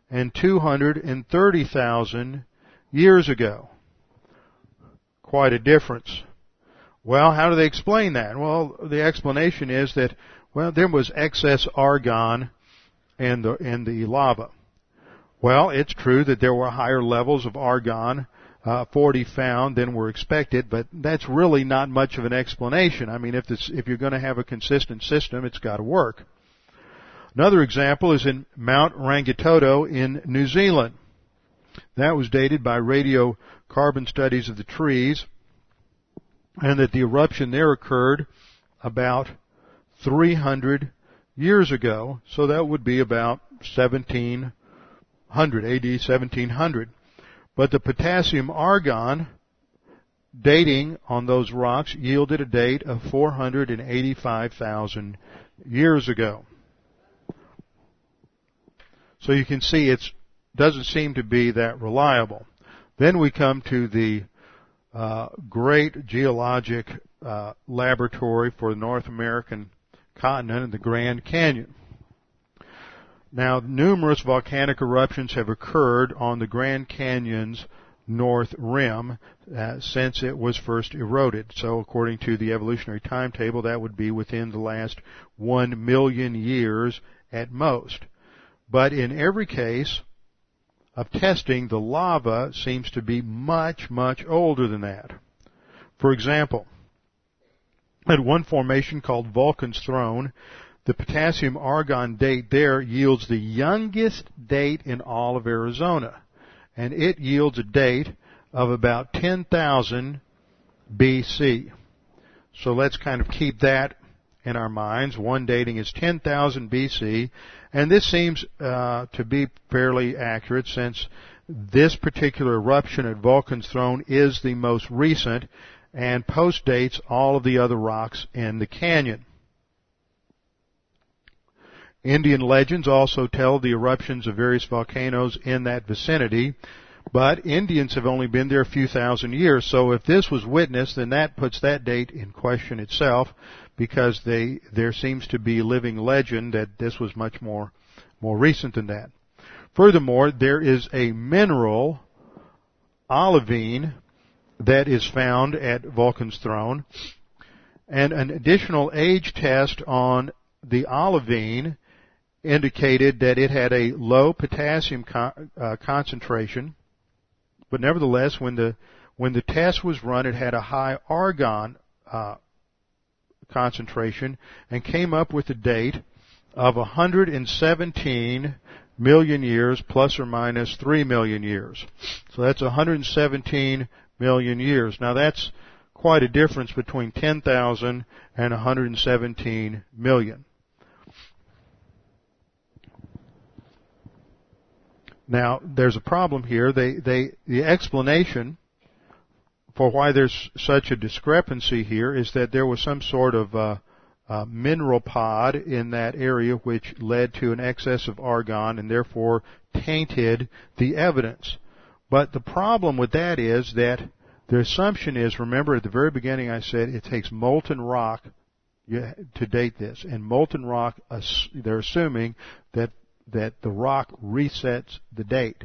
and two hundred thirty thousand years ago. Quite a difference. Well, how do they explain that? Well, the explanation is that, well, there was excess argon in the, in the lava. Well, it's true that there were higher levels of argon, uh, forty found than were expected, but that's really not much of an explanation. I mean, if this, if you're going to have a consistent system, it's got to work. Another example is in Mount Rangitoto in New Zealand. That was dated by radiocarbon studies of the trees, and that the eruption there occurred about three hundred years ago, so that would be about seventeen hundred, A D seventeen hundred. But the potassium argon dating on those rocks yielded a date of four hundred eighty-five thousand years ago. So you can see it doesn't seem to be that reliable. Then we come to the uh, great geologic uh, laboratory for the North American continent in the Grand Canyon. Now, numerous volcanic eruptions have occurred on the Grand Canyon's north rim uh, since it was first eroded. So, according to the evolutionary timetable, that would be within the last one million years at most. But in every case of testing, the lava seems to be much, much older than that. For example, at one formation called Vulcan's Throne, the potassium-argon date there yields the youngest date in all of Arizona, and it yields a date of about ten thousand B C. So let's kind of keep that in our minds. One dating is ten thousand B C, and this seems uh, to be fairly accurate since this particular eruption at Vulcan's Throne is the most recent and postdates all of the other rocks in the canyon. Indian legends also tell the eruptions of various volcanoes in that vicinity, but Indians have only been there a few thousand years, so if this was witnessed, then that puts that date in question itself, because they, there seems to be living legend that this was much more, more recent than that. Furthermore, there is a mineral, olivine, that is found at Vulcan's Throne, and an additional age test on the olivine indicated that it had a low potassium con- uh, concentration, but nevertheless, when the when the test was run, it had a high argon uh, concentration and came up with a date of one hundred seventeen million years plus or minus three million years. So that's one hundred seventeen million years. Now that's quite a difference between ten thousand and one hundred seventeen million. Now, there's a problem here. They, they, the explanation for why there's such a discrepancy here is that there was some sort of uh, uh, mineral pod in that area which led to an excess of argon and therefore tainted the evidence. But the problem with that is that the assumption is, remember at the very beginning I said it takes molten rock to date this. And molten rock, they're assuming that that the rock resets the date.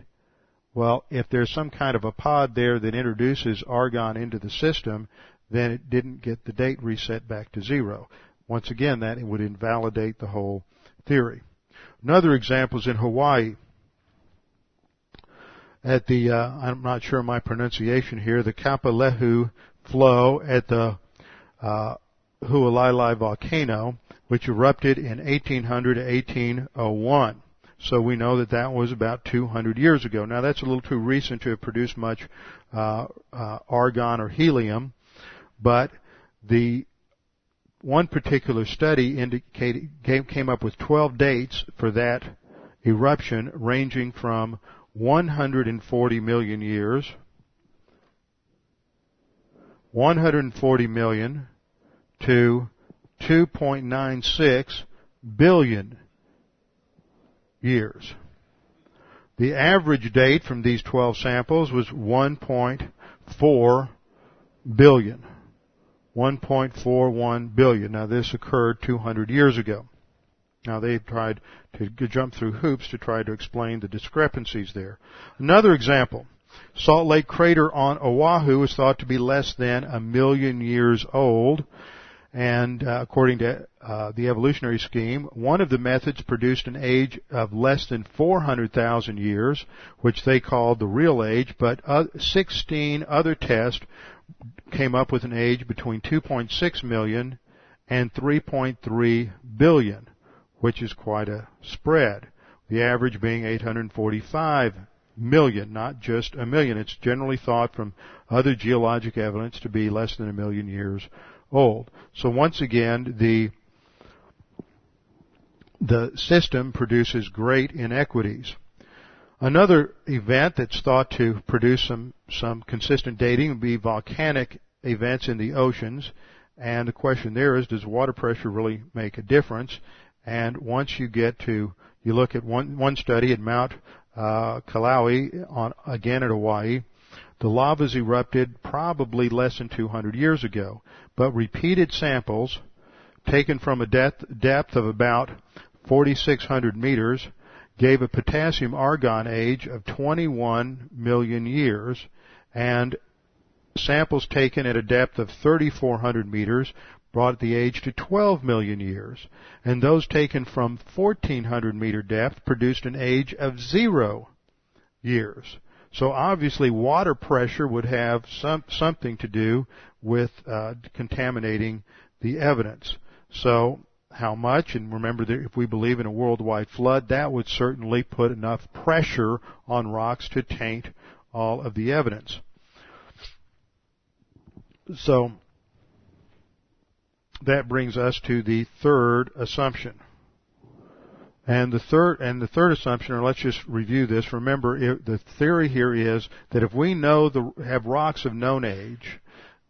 Well, if there's some kind of a pod there that introduces argon into the system, then it didn't get the date reset back to zero. Once again, that would invalidate the whole theory. Another example is in Hawaii. At the, uh, I'm not sure my pronunciation here, the Kapalehu flow at the uh, Hualalai volcano, which erupted in eighteen hundred to eighteen oh one. So we know that that was about two hundred years ago. Now, that's a little too recent to have produced much uh, uh, argon or helium, but the one particular study indicated came up with twelve dates for that eruption, ranging from one hundred forty million years, one hundred forty million to two point nine six billion years. The average date from these twelve samples was one point four billion. one point four one billion. Now, this occurred two hundred years ago. Now, they've tried to jump through hoops to try to explain the discrepancies there. Another example, Salt Lake Crater on Oahu is thought to be less than a million years old. And uh, according to uh, the evolutionary scheme, one of the methods produced an age of less than four hundred thousand years, which they called the real age, but uh, sixteen other tests came up with an age between two point six million and three point three billion, which is quite a spread, the average being eight hundred forty-five million, not just a million. It's generally thought from other geologic evidence to be less than a million years old. So once again, the the system produces great inequities. Another event that's thought to produce some, some consistent dating would be volcanic events in the oceans. And the question there is, does water pressure really make a difference? And once you get to, you look at one, one study at Mount uh, Kalaui, on, again at Hawaii, the lava's erupted probably less than two hundred years ago. But repeated samples taken from a depth, depth of about forty-six hundred meters gave a potassium argon age of twenty-one million years, and samples taken at a depth of thirty-four hundred meters brought the age to twelve million years, and those taken from fourteen hundred meter depth produced an age of zero years. So obviously water pressure would have some something to do with uh, contaminating the evidence. So how much, and remember that if we believe in a worldwide flood, that would certainly put enough pressure on rocks to taint all of the evidence. So that brings us to the third assumption. And the third and the third assumption, or let's just review this. Remember, it, the theory here is that if we know the have rocks of known age,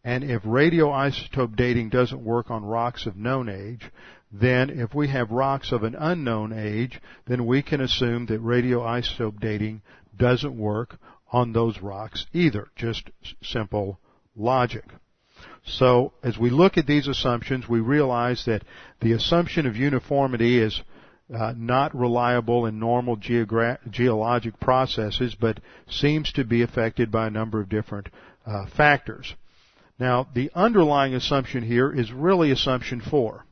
and if radioisotope dating doesn't work on rocks of known age, then if we have rocks of an unknown age, then we can assume that radioisotope dating doesn't work on those rocks either. Just simple logic. So as we look at these assumptions, we realize that the assumption of uniformity is uh, not reliable in normal geogra- geologic processes, but seems to be affected by a number of different uh, factors. Now, the underlying assumption here is really assumption four.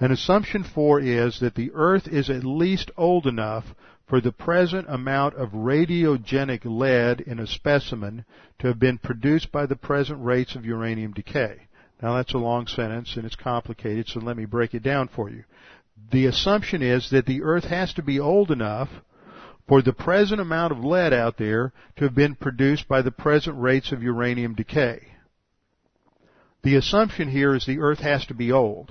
And assumption four is that the Earth is at least old enough for the present amount of radiogenic lead in a specimen to have been produced by the present rates of uranium decay. Now, that's a long sentence, and it's complicated, so let me break it down for you. The assumption is that the Earth has to be old enough for the present amount of lead out there to have been produced by the present rates of uranium decay. The assumption here is the Earth has to be old.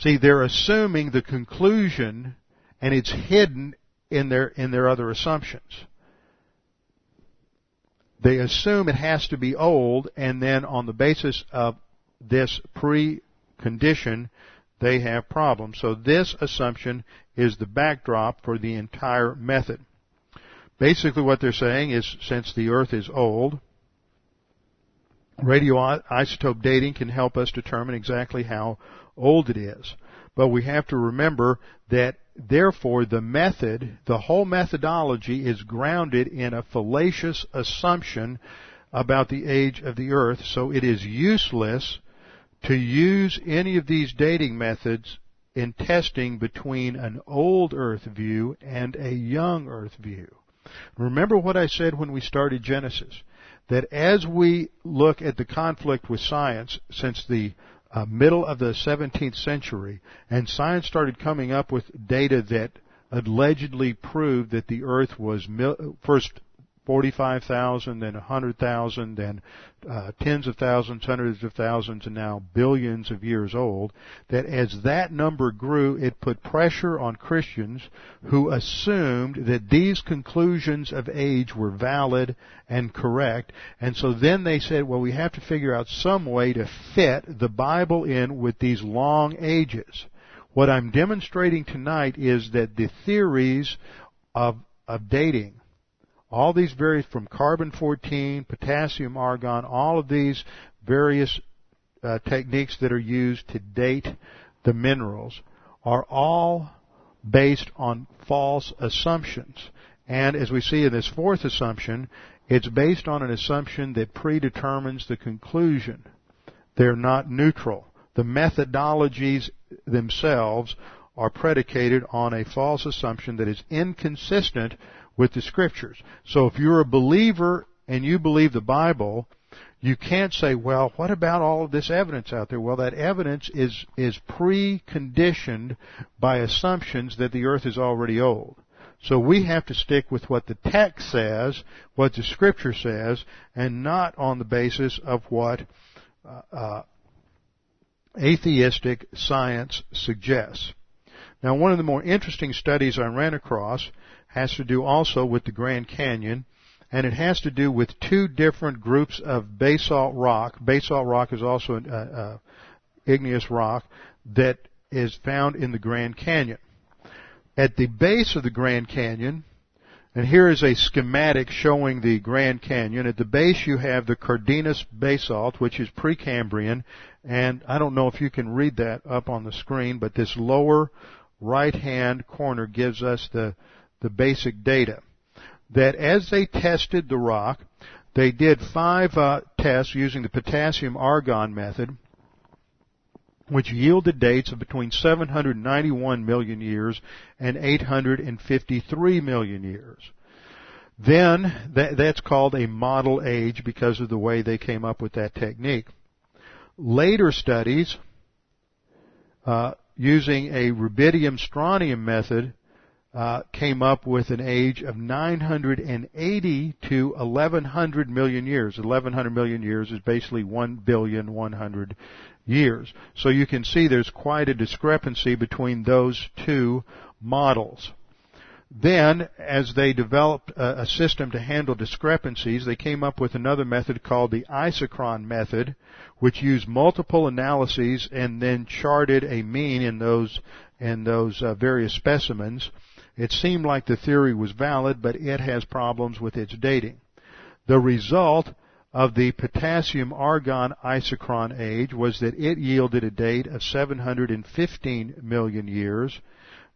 See, they're assuming the conclusion, and it's hidden in their in their other assumptions. They assume it has to be old, and then on the basis of this precondition, they have problems. So this assumption is the backdrop for the entire method. Basically what they're saying is, since the Earth is old, Radioisotope dating can help us determine exactly how old it is. But we have to remember that, therefore, the method, the whole methodology is grounded in a fallacious assumption about the age of the Earth, so it is useless to use any of these dating methods in testing between an old Earth view and a young Earth view. Remember what I said when we started Genesis, that as we look at the conflict with science since the uh, middle of the seventeenth century, and science started coming up with data that allegedly proved that the Earth was mil- first forty-five thousand, then one hundred thousand, then uh, tens of thousands, hundreds of thousands, and now billions of years old, that as that number grew, it put pressure on Christians who assumed that these conclusions of age were valid and correct. And so then they said, well, we have to figure out some way to fit the Bible in with these long ages. What I'm demonstrating tonight is that the theories of, of dating, all these vary from carbon fourteen, potassium argon, all of these various uh, techniques that are used to date the minerals are all based on false assumptions. And as we see in this fourth assumption, it's based on an assumption that predetermines the conclusion. They're not neutral. The methodologies themselves are predicated on a false assumption that is inconsistent with the Scriptures. So if you're a believer and you believe the Bible, you can't say, well, what about all of this evidence out there? Well, that evidence is, is preconditioned by assumptions that the Earth is already old. So we have to stick with what the text says, what the Scripture says, and not on the basis of what uh, uh, atheistic science suggests. Now, one of the more interesting studies I ran across has to do also with the Grand Canyon, and it has to do with two different groups of basalt rock. Basalt rock is also an uh, uh, igneous rock that is found in the Grand Canyon. At the base of the Grand Canyon, and here is a schematic showing the Grand Canyon, at the base you have the Cardenas basalt, which is Precambrian, and I don't know if you can read that up on the screen, but this lower right-hand corner gives us the the basic data, that as they tested the rock, they did five uh, tests using the potassium-argon method, which yielded dates of between seven hundred ninety-one million years and eight hundred fifty-three million years. Then, that, that's called a model age because of the way they came up with that technique. Later studies, uh, using a rubidium-strontium method, Uh, came up with an age of nine hundred eighty to eleven hundred million years. eleven hundred million years is basically one billion one hundred years. So you can see there's quite a discrepancy between those two models. Then, as they developed a, a system to handle discrepancies, they came up with another method called the isochron method, which used multiple analyses and then charted a mean in those in those uh, various specimens. It seemed like the theory was valid, but it has problems with its dating. The result of the potassium-argon isochron age was that it yielded a date of seven hundred fifteen million years,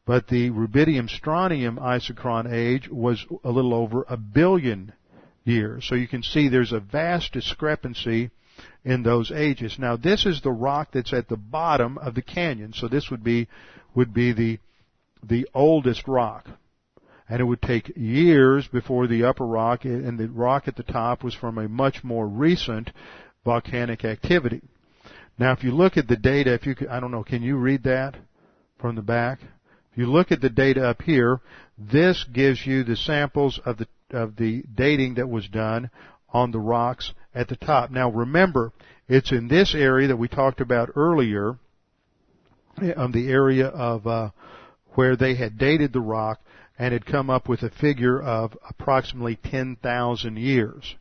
but the rubidium-strontium isochron age was a little over a billion years. So you can see there's a vast discrepancy in those ages. Now, this is the rock that's at the bottom of the canyon, so this would be would be the the oldest rock, and it would take years before the upper rock, and the rock at the top was from a much more recent volcanic activity. Now, if you look at the data, if you could, I don't know, can you read that from the back? If you look at the data up here, this gives you the samples of the of the dating that was done on the rocks at the top. Now, remember, it's in this area that we talked about earlier, on the area of uh, where they had dated the rock and had come up with a figure of approximately ten thousand years.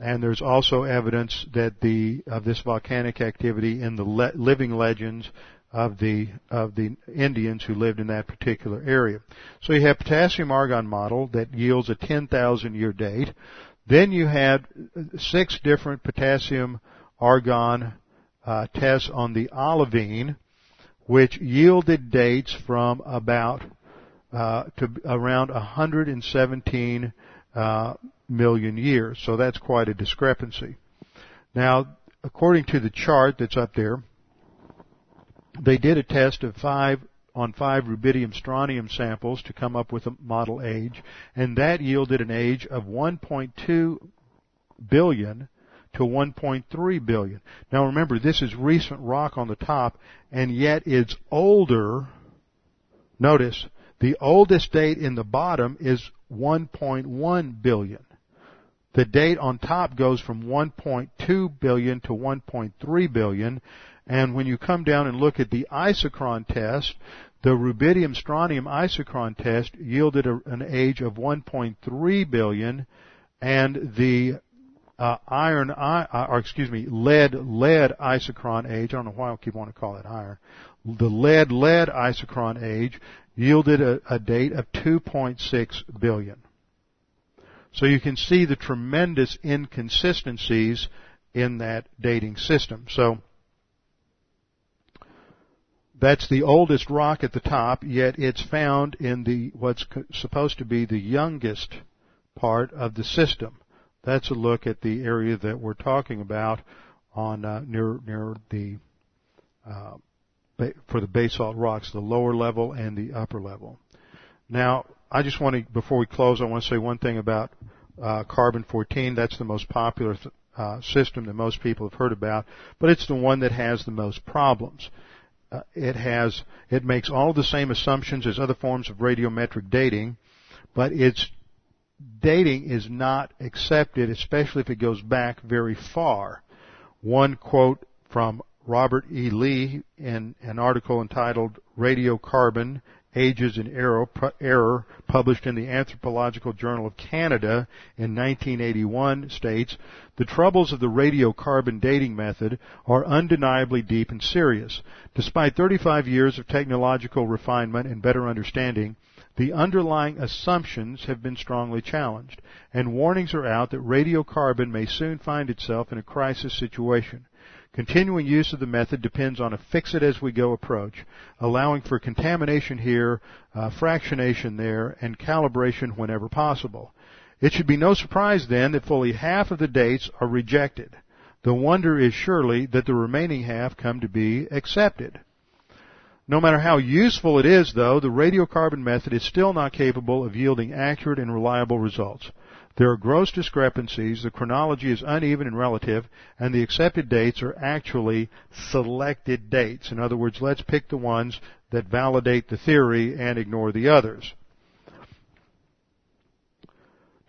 And there's also evidence that the of this volcanic activity in the le- living legends of the of the Indians who lived in that particular area. So you have potassium argon model that yields a ten thousand year date. Then you had six different potassium argon uh, tests on the olivine, which yielded dates from about uh, to around one hundred seventeen uh, million years. So that's quite a discrepancy. Now, according to the chart that's up there, they did a test of five on five rubidium strontium samples to come up with a model age, and that yielded an age of one point two billion to one point three billion. Now remember, this is recent rock on the top, and yet it's older. Notice, the oldest date in the bottom is one point one billion. The date on top goes from one point two billion to one point three billion. And when you come down and look at the isochron test, the rubidium strontium isochron test yielded a, an age of one point three billion, and the uh, iron, uh, or excuse me, lead lead isochron age. I don't know why I keep wanting to call it iron. The lead lead isochron age yielded a, a date of two point six billion. So you can see the tremendous inconsistencies in that dating system. So that's the oldest rock at the top, yet it's found in the what's co- supposed to be the youngest part of the system. That's a look at the area that we're talking about on uh, near near the uh, ba- for the basalt rocks, the lower level and the upper level. Now, I just want to, before we close, I want to say one thing about uh, carbon fourteen. That's the most popular th- uh, system that most people have heard about, but it's the one that has the most problems. Uh, it has, it makes all the same assumptions as other forms of radiometric dating, but its dating is not accepted, especially if it goes back very far. One quote from Robert E. Lee in an article entitled Radiocarbon, Ages in Error, Error, published in the Anthropological Journal of Canada in nineteen eighty-one, states, "The troubles of the radiocarbon dating method are undeniably deep and serious. Despite thirty-five years of technological refinement and better understanding, the underlying assumptions have been strongly challenged, and warnings are out that radiocarbon may soon find itself in a crisis situation. Continuing use of the method depends on a fix-it-as-we-go approach, allowing for contamination here, uh, fractionation there, and calibration whenever possible. It should be no surprise, then, that fully half of the dates are rejected. The wonder is surely that the remaining half come to be accepted. No matter how useful it is, though, the radiocarbon method is still not capable of yielding accurate and reliable results. There are gross discrepancies, the chronology is uneven and relative, and the accepted dates are actually selected dates. In other words, let's pick the ones that validate the theory and ignore the others."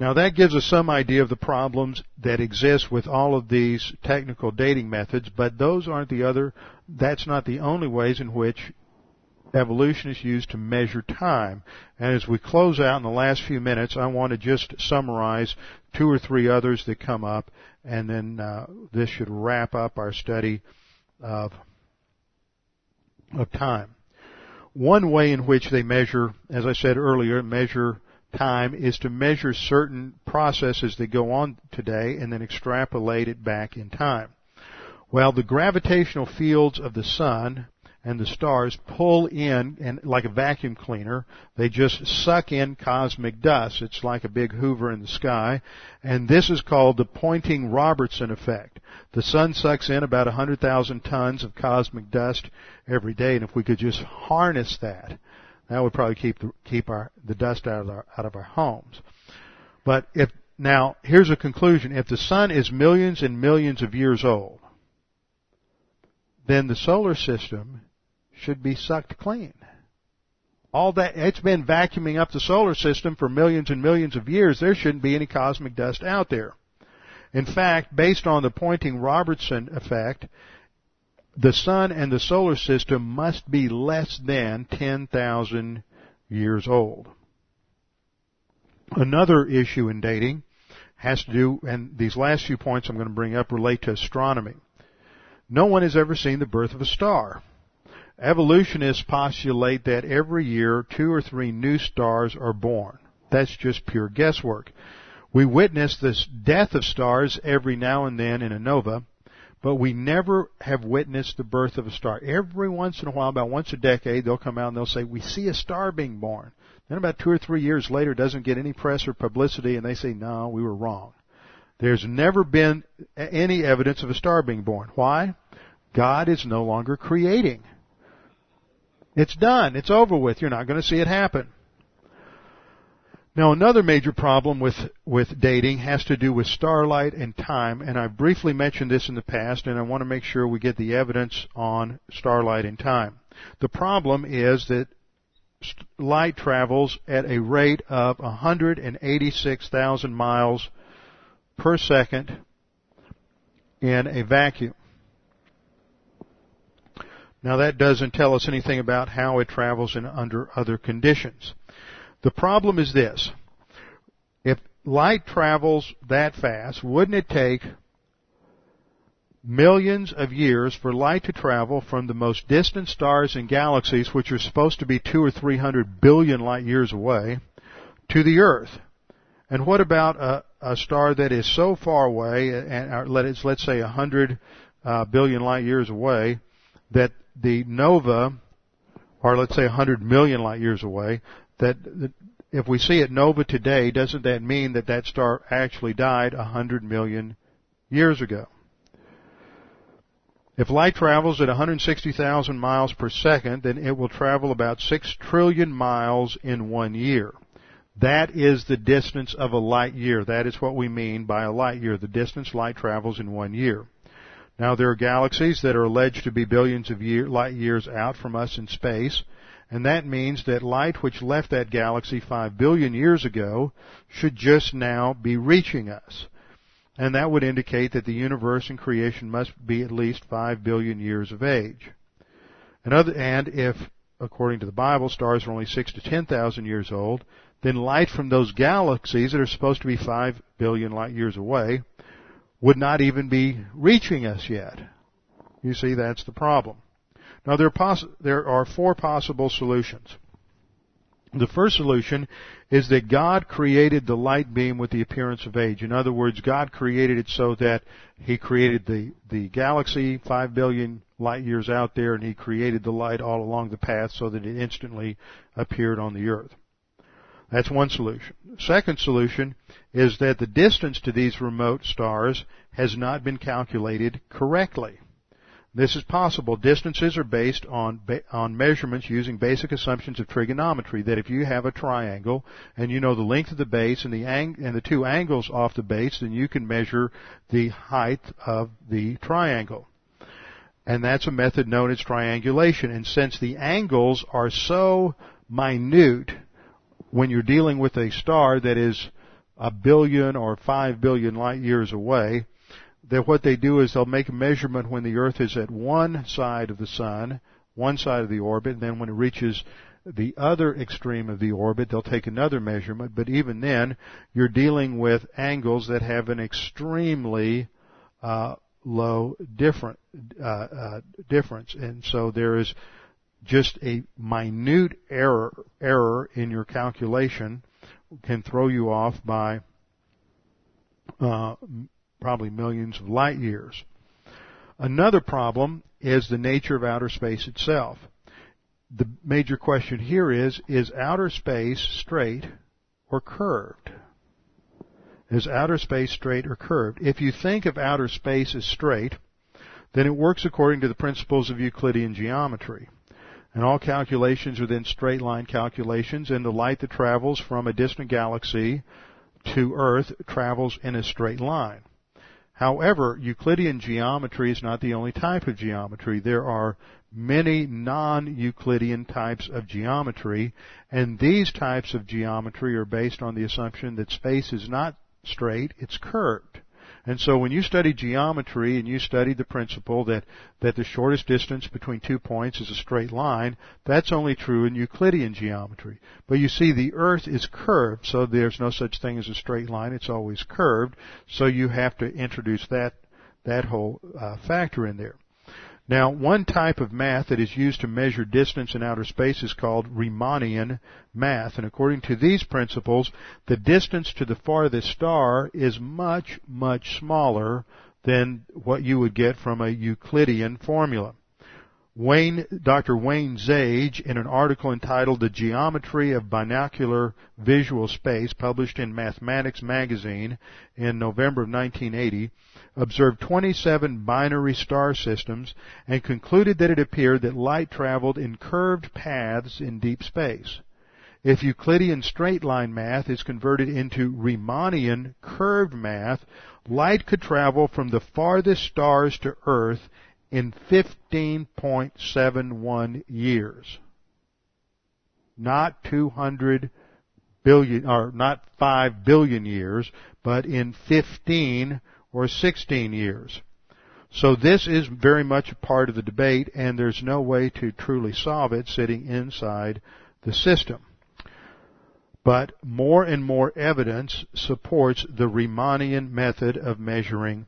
Now that gives us some idea of the problems that exist with all of these technical dating methods, but those aren't the other, that's not the only ways in which evolution is used to measure time. And as we close out in the last few minutes, I want to just summarize two or three others that come up, and then uh, this should wrap up our study of, of time. One way in which they measure, as I said earlier, measure time is to measure certain processes that go on today and then extrapolate it back in time. Well, the gravitational fields of the sun and the stars pull in, and like a vacuum cleaner, they just suck in cosmic dust. It's like a big Hoover in the sky, and this is called the Poynting-Robertson effect. The sun sucks in about one hundred thousand tons of cosmic dust every day, and if we could just harness that, that would probably keep the, keep our, the dust out of our, out of our homes. But if, now, here's a conclusion. If the sun is millions and millions of years old, then the solar system should be sucked clean. All that, it's been vacuuming up the solar system for millions and millions of years. There shouldn't be any cosmic dust out there. In fact, based on the Poynting-Robertson effect, the sun and the solar system must be less than ten thousand years old. Another issue in dating has to do, and these last few points I'm going to bring up relate to astronomy. No one has ever seen the birth of a star. Evolutionists postulate that every year two or three new stars are born. That's just pure guesswork. We witness the death of stars every now and then in a nova, but we never have witnessed the birth of a star. Every once in a while, about once a decade, they'll come out and they'll say, we see a star being born. Then about two or three years later, it doesn't get any press or publicity, and they say, no, we were wrong. There's never been any evidence of a star being born. Why? God is no longer creating. It's done. It's over with. You're not going to see it happen. Now, another major problem with, with dating has to do with starlight and time, and I briefly mentioned this in the past, and I want to make sure we get the evidence on starlight and time. The problem is that light travels at a rate of one hundred eighty-six thousand miles per second in a vacuum. Now, that doesn't tell us anything about how it travels in under other conditions. The problem is this. If light travels that fast, wouldn't it take millions of years for light to travel from the most distant stars and galaxies, which are supposed to be two or three hundred billion light years away, to the Earth? And what about a, a star that is so far away, and let's, let's say a hundred uh, billion light years away, that the nova, or let's say a hundred million light years away, that if we see it nova today, doesn't that mean that that star actually died one hundred million years ago? If light travels at one hundred sixty thousand miles per second, then it will travel about six trillion miles in one year. That is the distance of a light year. That is what we mean by a light year, the distance light travels in one year. Now, there are galaxies that are alleged to be billions of year, light years out from us in space, and that means that light which left that galaxy five billion years ago should just now be reaching us. And that would indicate that the universe and creation must be at least five billion years of age. And, other, and if, according to the Bible, stars are only six to ten thousand years old, then light from those galaxies that are supposed to be five billion light years away would not even be reaching us yet. You see, that's the problem. Now, there are, poss- there are four possible solutions. The first solution is that God created the light beam with the appearance of age. In other words, God created it so that He created the, the galaxy five billion light years out there, and He created the light all along the path so that it instantly appeared on the Earth. That's one solution. Second solution is that the distance to these remote stars has not been calculated correctly. This is possible. Distances are based on on measurements using basic assumptions of trigonometry, that if you have a triangle and you know the length of the base and the ang- and the two angles off the base, then you can measure the height of the triangle. And that's a method known as triangulation. And since the angles are so minute when you're dealing with a star that is a billion or five billion light years away, that what they do is they'll make a measurement when the Earth is at one side of the sun, one side of the orbit, and then when it reaches the other extreme of the orbit, they'll take another measurement. But even then, you're dealing with angles that have an extremely uh, low different, uh, uh, difference. And so there is just a minute error, error in your calculation can throw you off by uh probably millions of light years. Another problem is the nature of outer space itself. The major question here is, is outer space straight or curved? Is outer space straight or curved? If you think of outer space as straight, then it works according to the principles of Euclidean geometry. And all calculations are then straight line calculations, and the light that travels from a distant galaxy to Earth travels in a straight line. However, Euclidean geometry is not the only type of geometry. There are many non-Euclidean types of geometry, and these types of geometry are based on the assumption that space is not straight, it's curved. And so when you study geometry and you study the principle that, that the shortest distance between two points is a straight line, that's only true in Euclidean geometry. But you see, the Earth is curved, so there's no such thing as a straight line. It's always curved, so you have to introduce that, that whole uh, factor in there. Now, one type of math that is used to measure distance in outer space is called Riemannian math, and according to these principles, the distance to the farthest star is much, much smaller than what you would get from a Euclidean formula. Wayne, Doctor Wayne Zage, in an article entitled The Geometry of Binocular Visual Space, published in Mathematics magazine in November of nineteen eighty, observed twenty-seven binary star systems and concluded that it appeared that light traveled in curved paths in deep space. If Euclidean straight-line math is converted into Riemannian curved math, light could travel from the farthest stars to Earth in fifteen point seven one years, not two hundred billion, or not five billion years, but in fifteen or sixteen years. So this is very much a part of the debate, and there's no way to truly solve it sitting inside the system. But more and more evidence supports the Riemannian method of measuring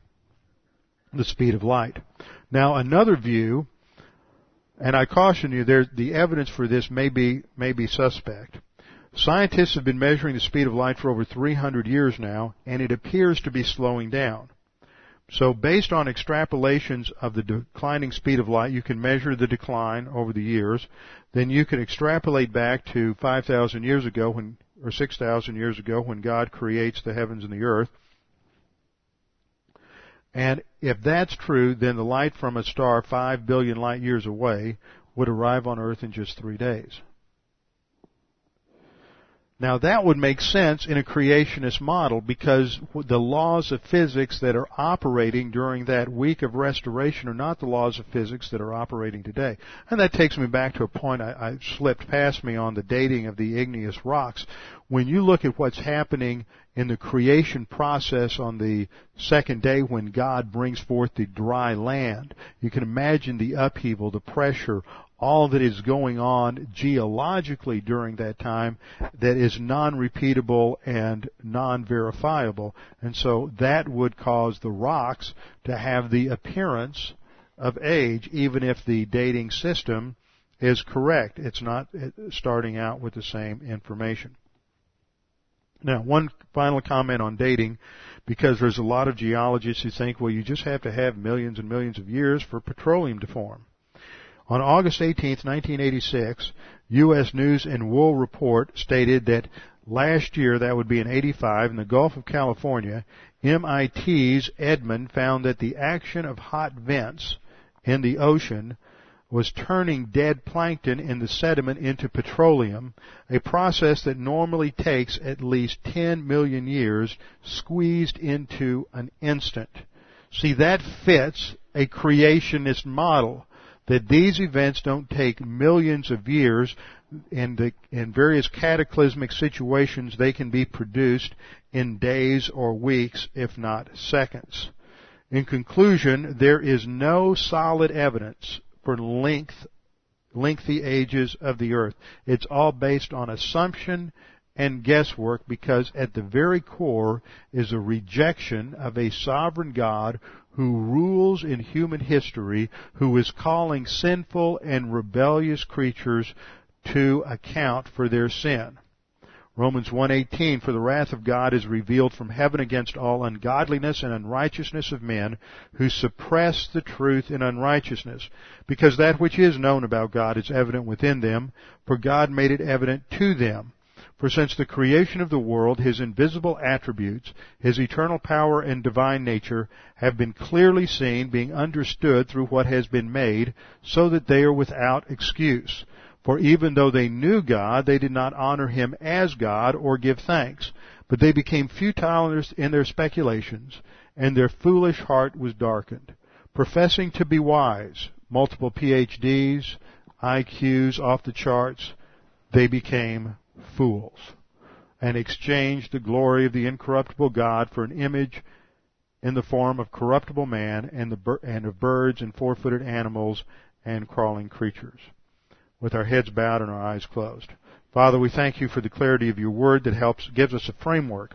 the speed of light. Now, another view, and I caution you, there, the evidence for this may be, may be suspect. Scientists have been measuring the speed of light for over three hundred years now, and it appears to be slowing down. So, based on extrapolations of the declining speed of light, you can measure the decline over the years. Then you can extrapolate back to five thousand years ago, when, or six thousand years ago, when God creates the heavens and the earth. And if that's true, then the light from a star five billion light years away would arrive on Earth in just three days. Now that would make sense in a creationist model, because the laws of physics that are operating during that week of restoration are not the laws of physics that are operating today. And that takes me back to a point I, I slipped past me on the dating of the igneous rocks. When you look at what's happening in the creation process on the second day when God brings forth the dry land, you can imagine the upheaval, the pressure, all that is going on geologically during that time that is non-repeatable and non-verifiable. And so that would cause the rocks to have the appearance of age, even if the dating system is correct. It's not starting out with the same information. Now, one final comment on dating, because there's a lot of geologists who think, well, you just have to have millions and millions of years for petroleum to form. On August eighteenth, nineteen eighty-six, U S News and World Report stated that last year, that would be in eighty-five, in the Gulf of California, M I T's Edmund found that the action of hot vents in the ocean was turning dead plankton in the sediment into petroleum, a process that normally takes at least ten million years, squeezed into an instant. See, that fits a creationist model, that these events don't take millions of years. In the, in various cataclysmic situations, they can be produced in days or weeks, if not seconds. In conclusion, there is no solid evidence for length, lengthy ages of the Earth. It's all based on assumption and guesswork, because at the very core is a rejection of a sovereign God who rules in human history, who is calling sinful and rebellious creatures to account for their sin. Romans one eighteen, for the wrath of God is revealed from heaven against all ungodliness and unrighteousness of men who suppress the truth in unrighteousness, because that which is known about God is evident within them, for God made it evident to them. For since the creation of the world, his invisible attributes, his eternal power and divine nature, have been clearly seen, being understood through what has been made, so that they are without excuse. For even though they knew God, they did not honor him as God or give thanks, but they became futile in their speculations, and their foolish heart was darkened. Professing to be wise, multiple P H Ds, I Qs off the charts, they became fools, and exchanged the glory of the incorruptible God for an image in the form of corruptible man, and, the, and of birds and four-footed animals and crawling creatures. With our heads bowed and our eyes closed, Father, we thank you for the clarity of your word that helps, gives us a framework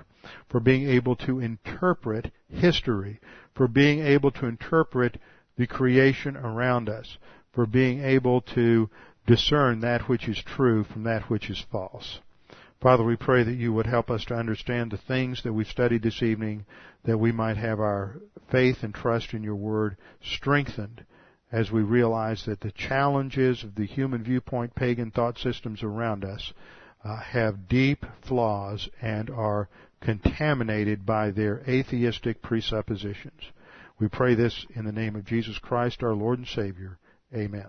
for being able to interpret history, for being able to interpret the creation around us, for being able to discern that which is true from that which is false. Father, we pray that you would help us to understand the things that we've studied this evening, that we might have our faith and trust in your word strengthened as we realize that the challenges of the human viewpoint, pagan thought systems around us uh, have deep flaws and are contaminated by their atheistic presuppositions. We pray this in the name of Jesus Christ, our Lord and Savior. Amen.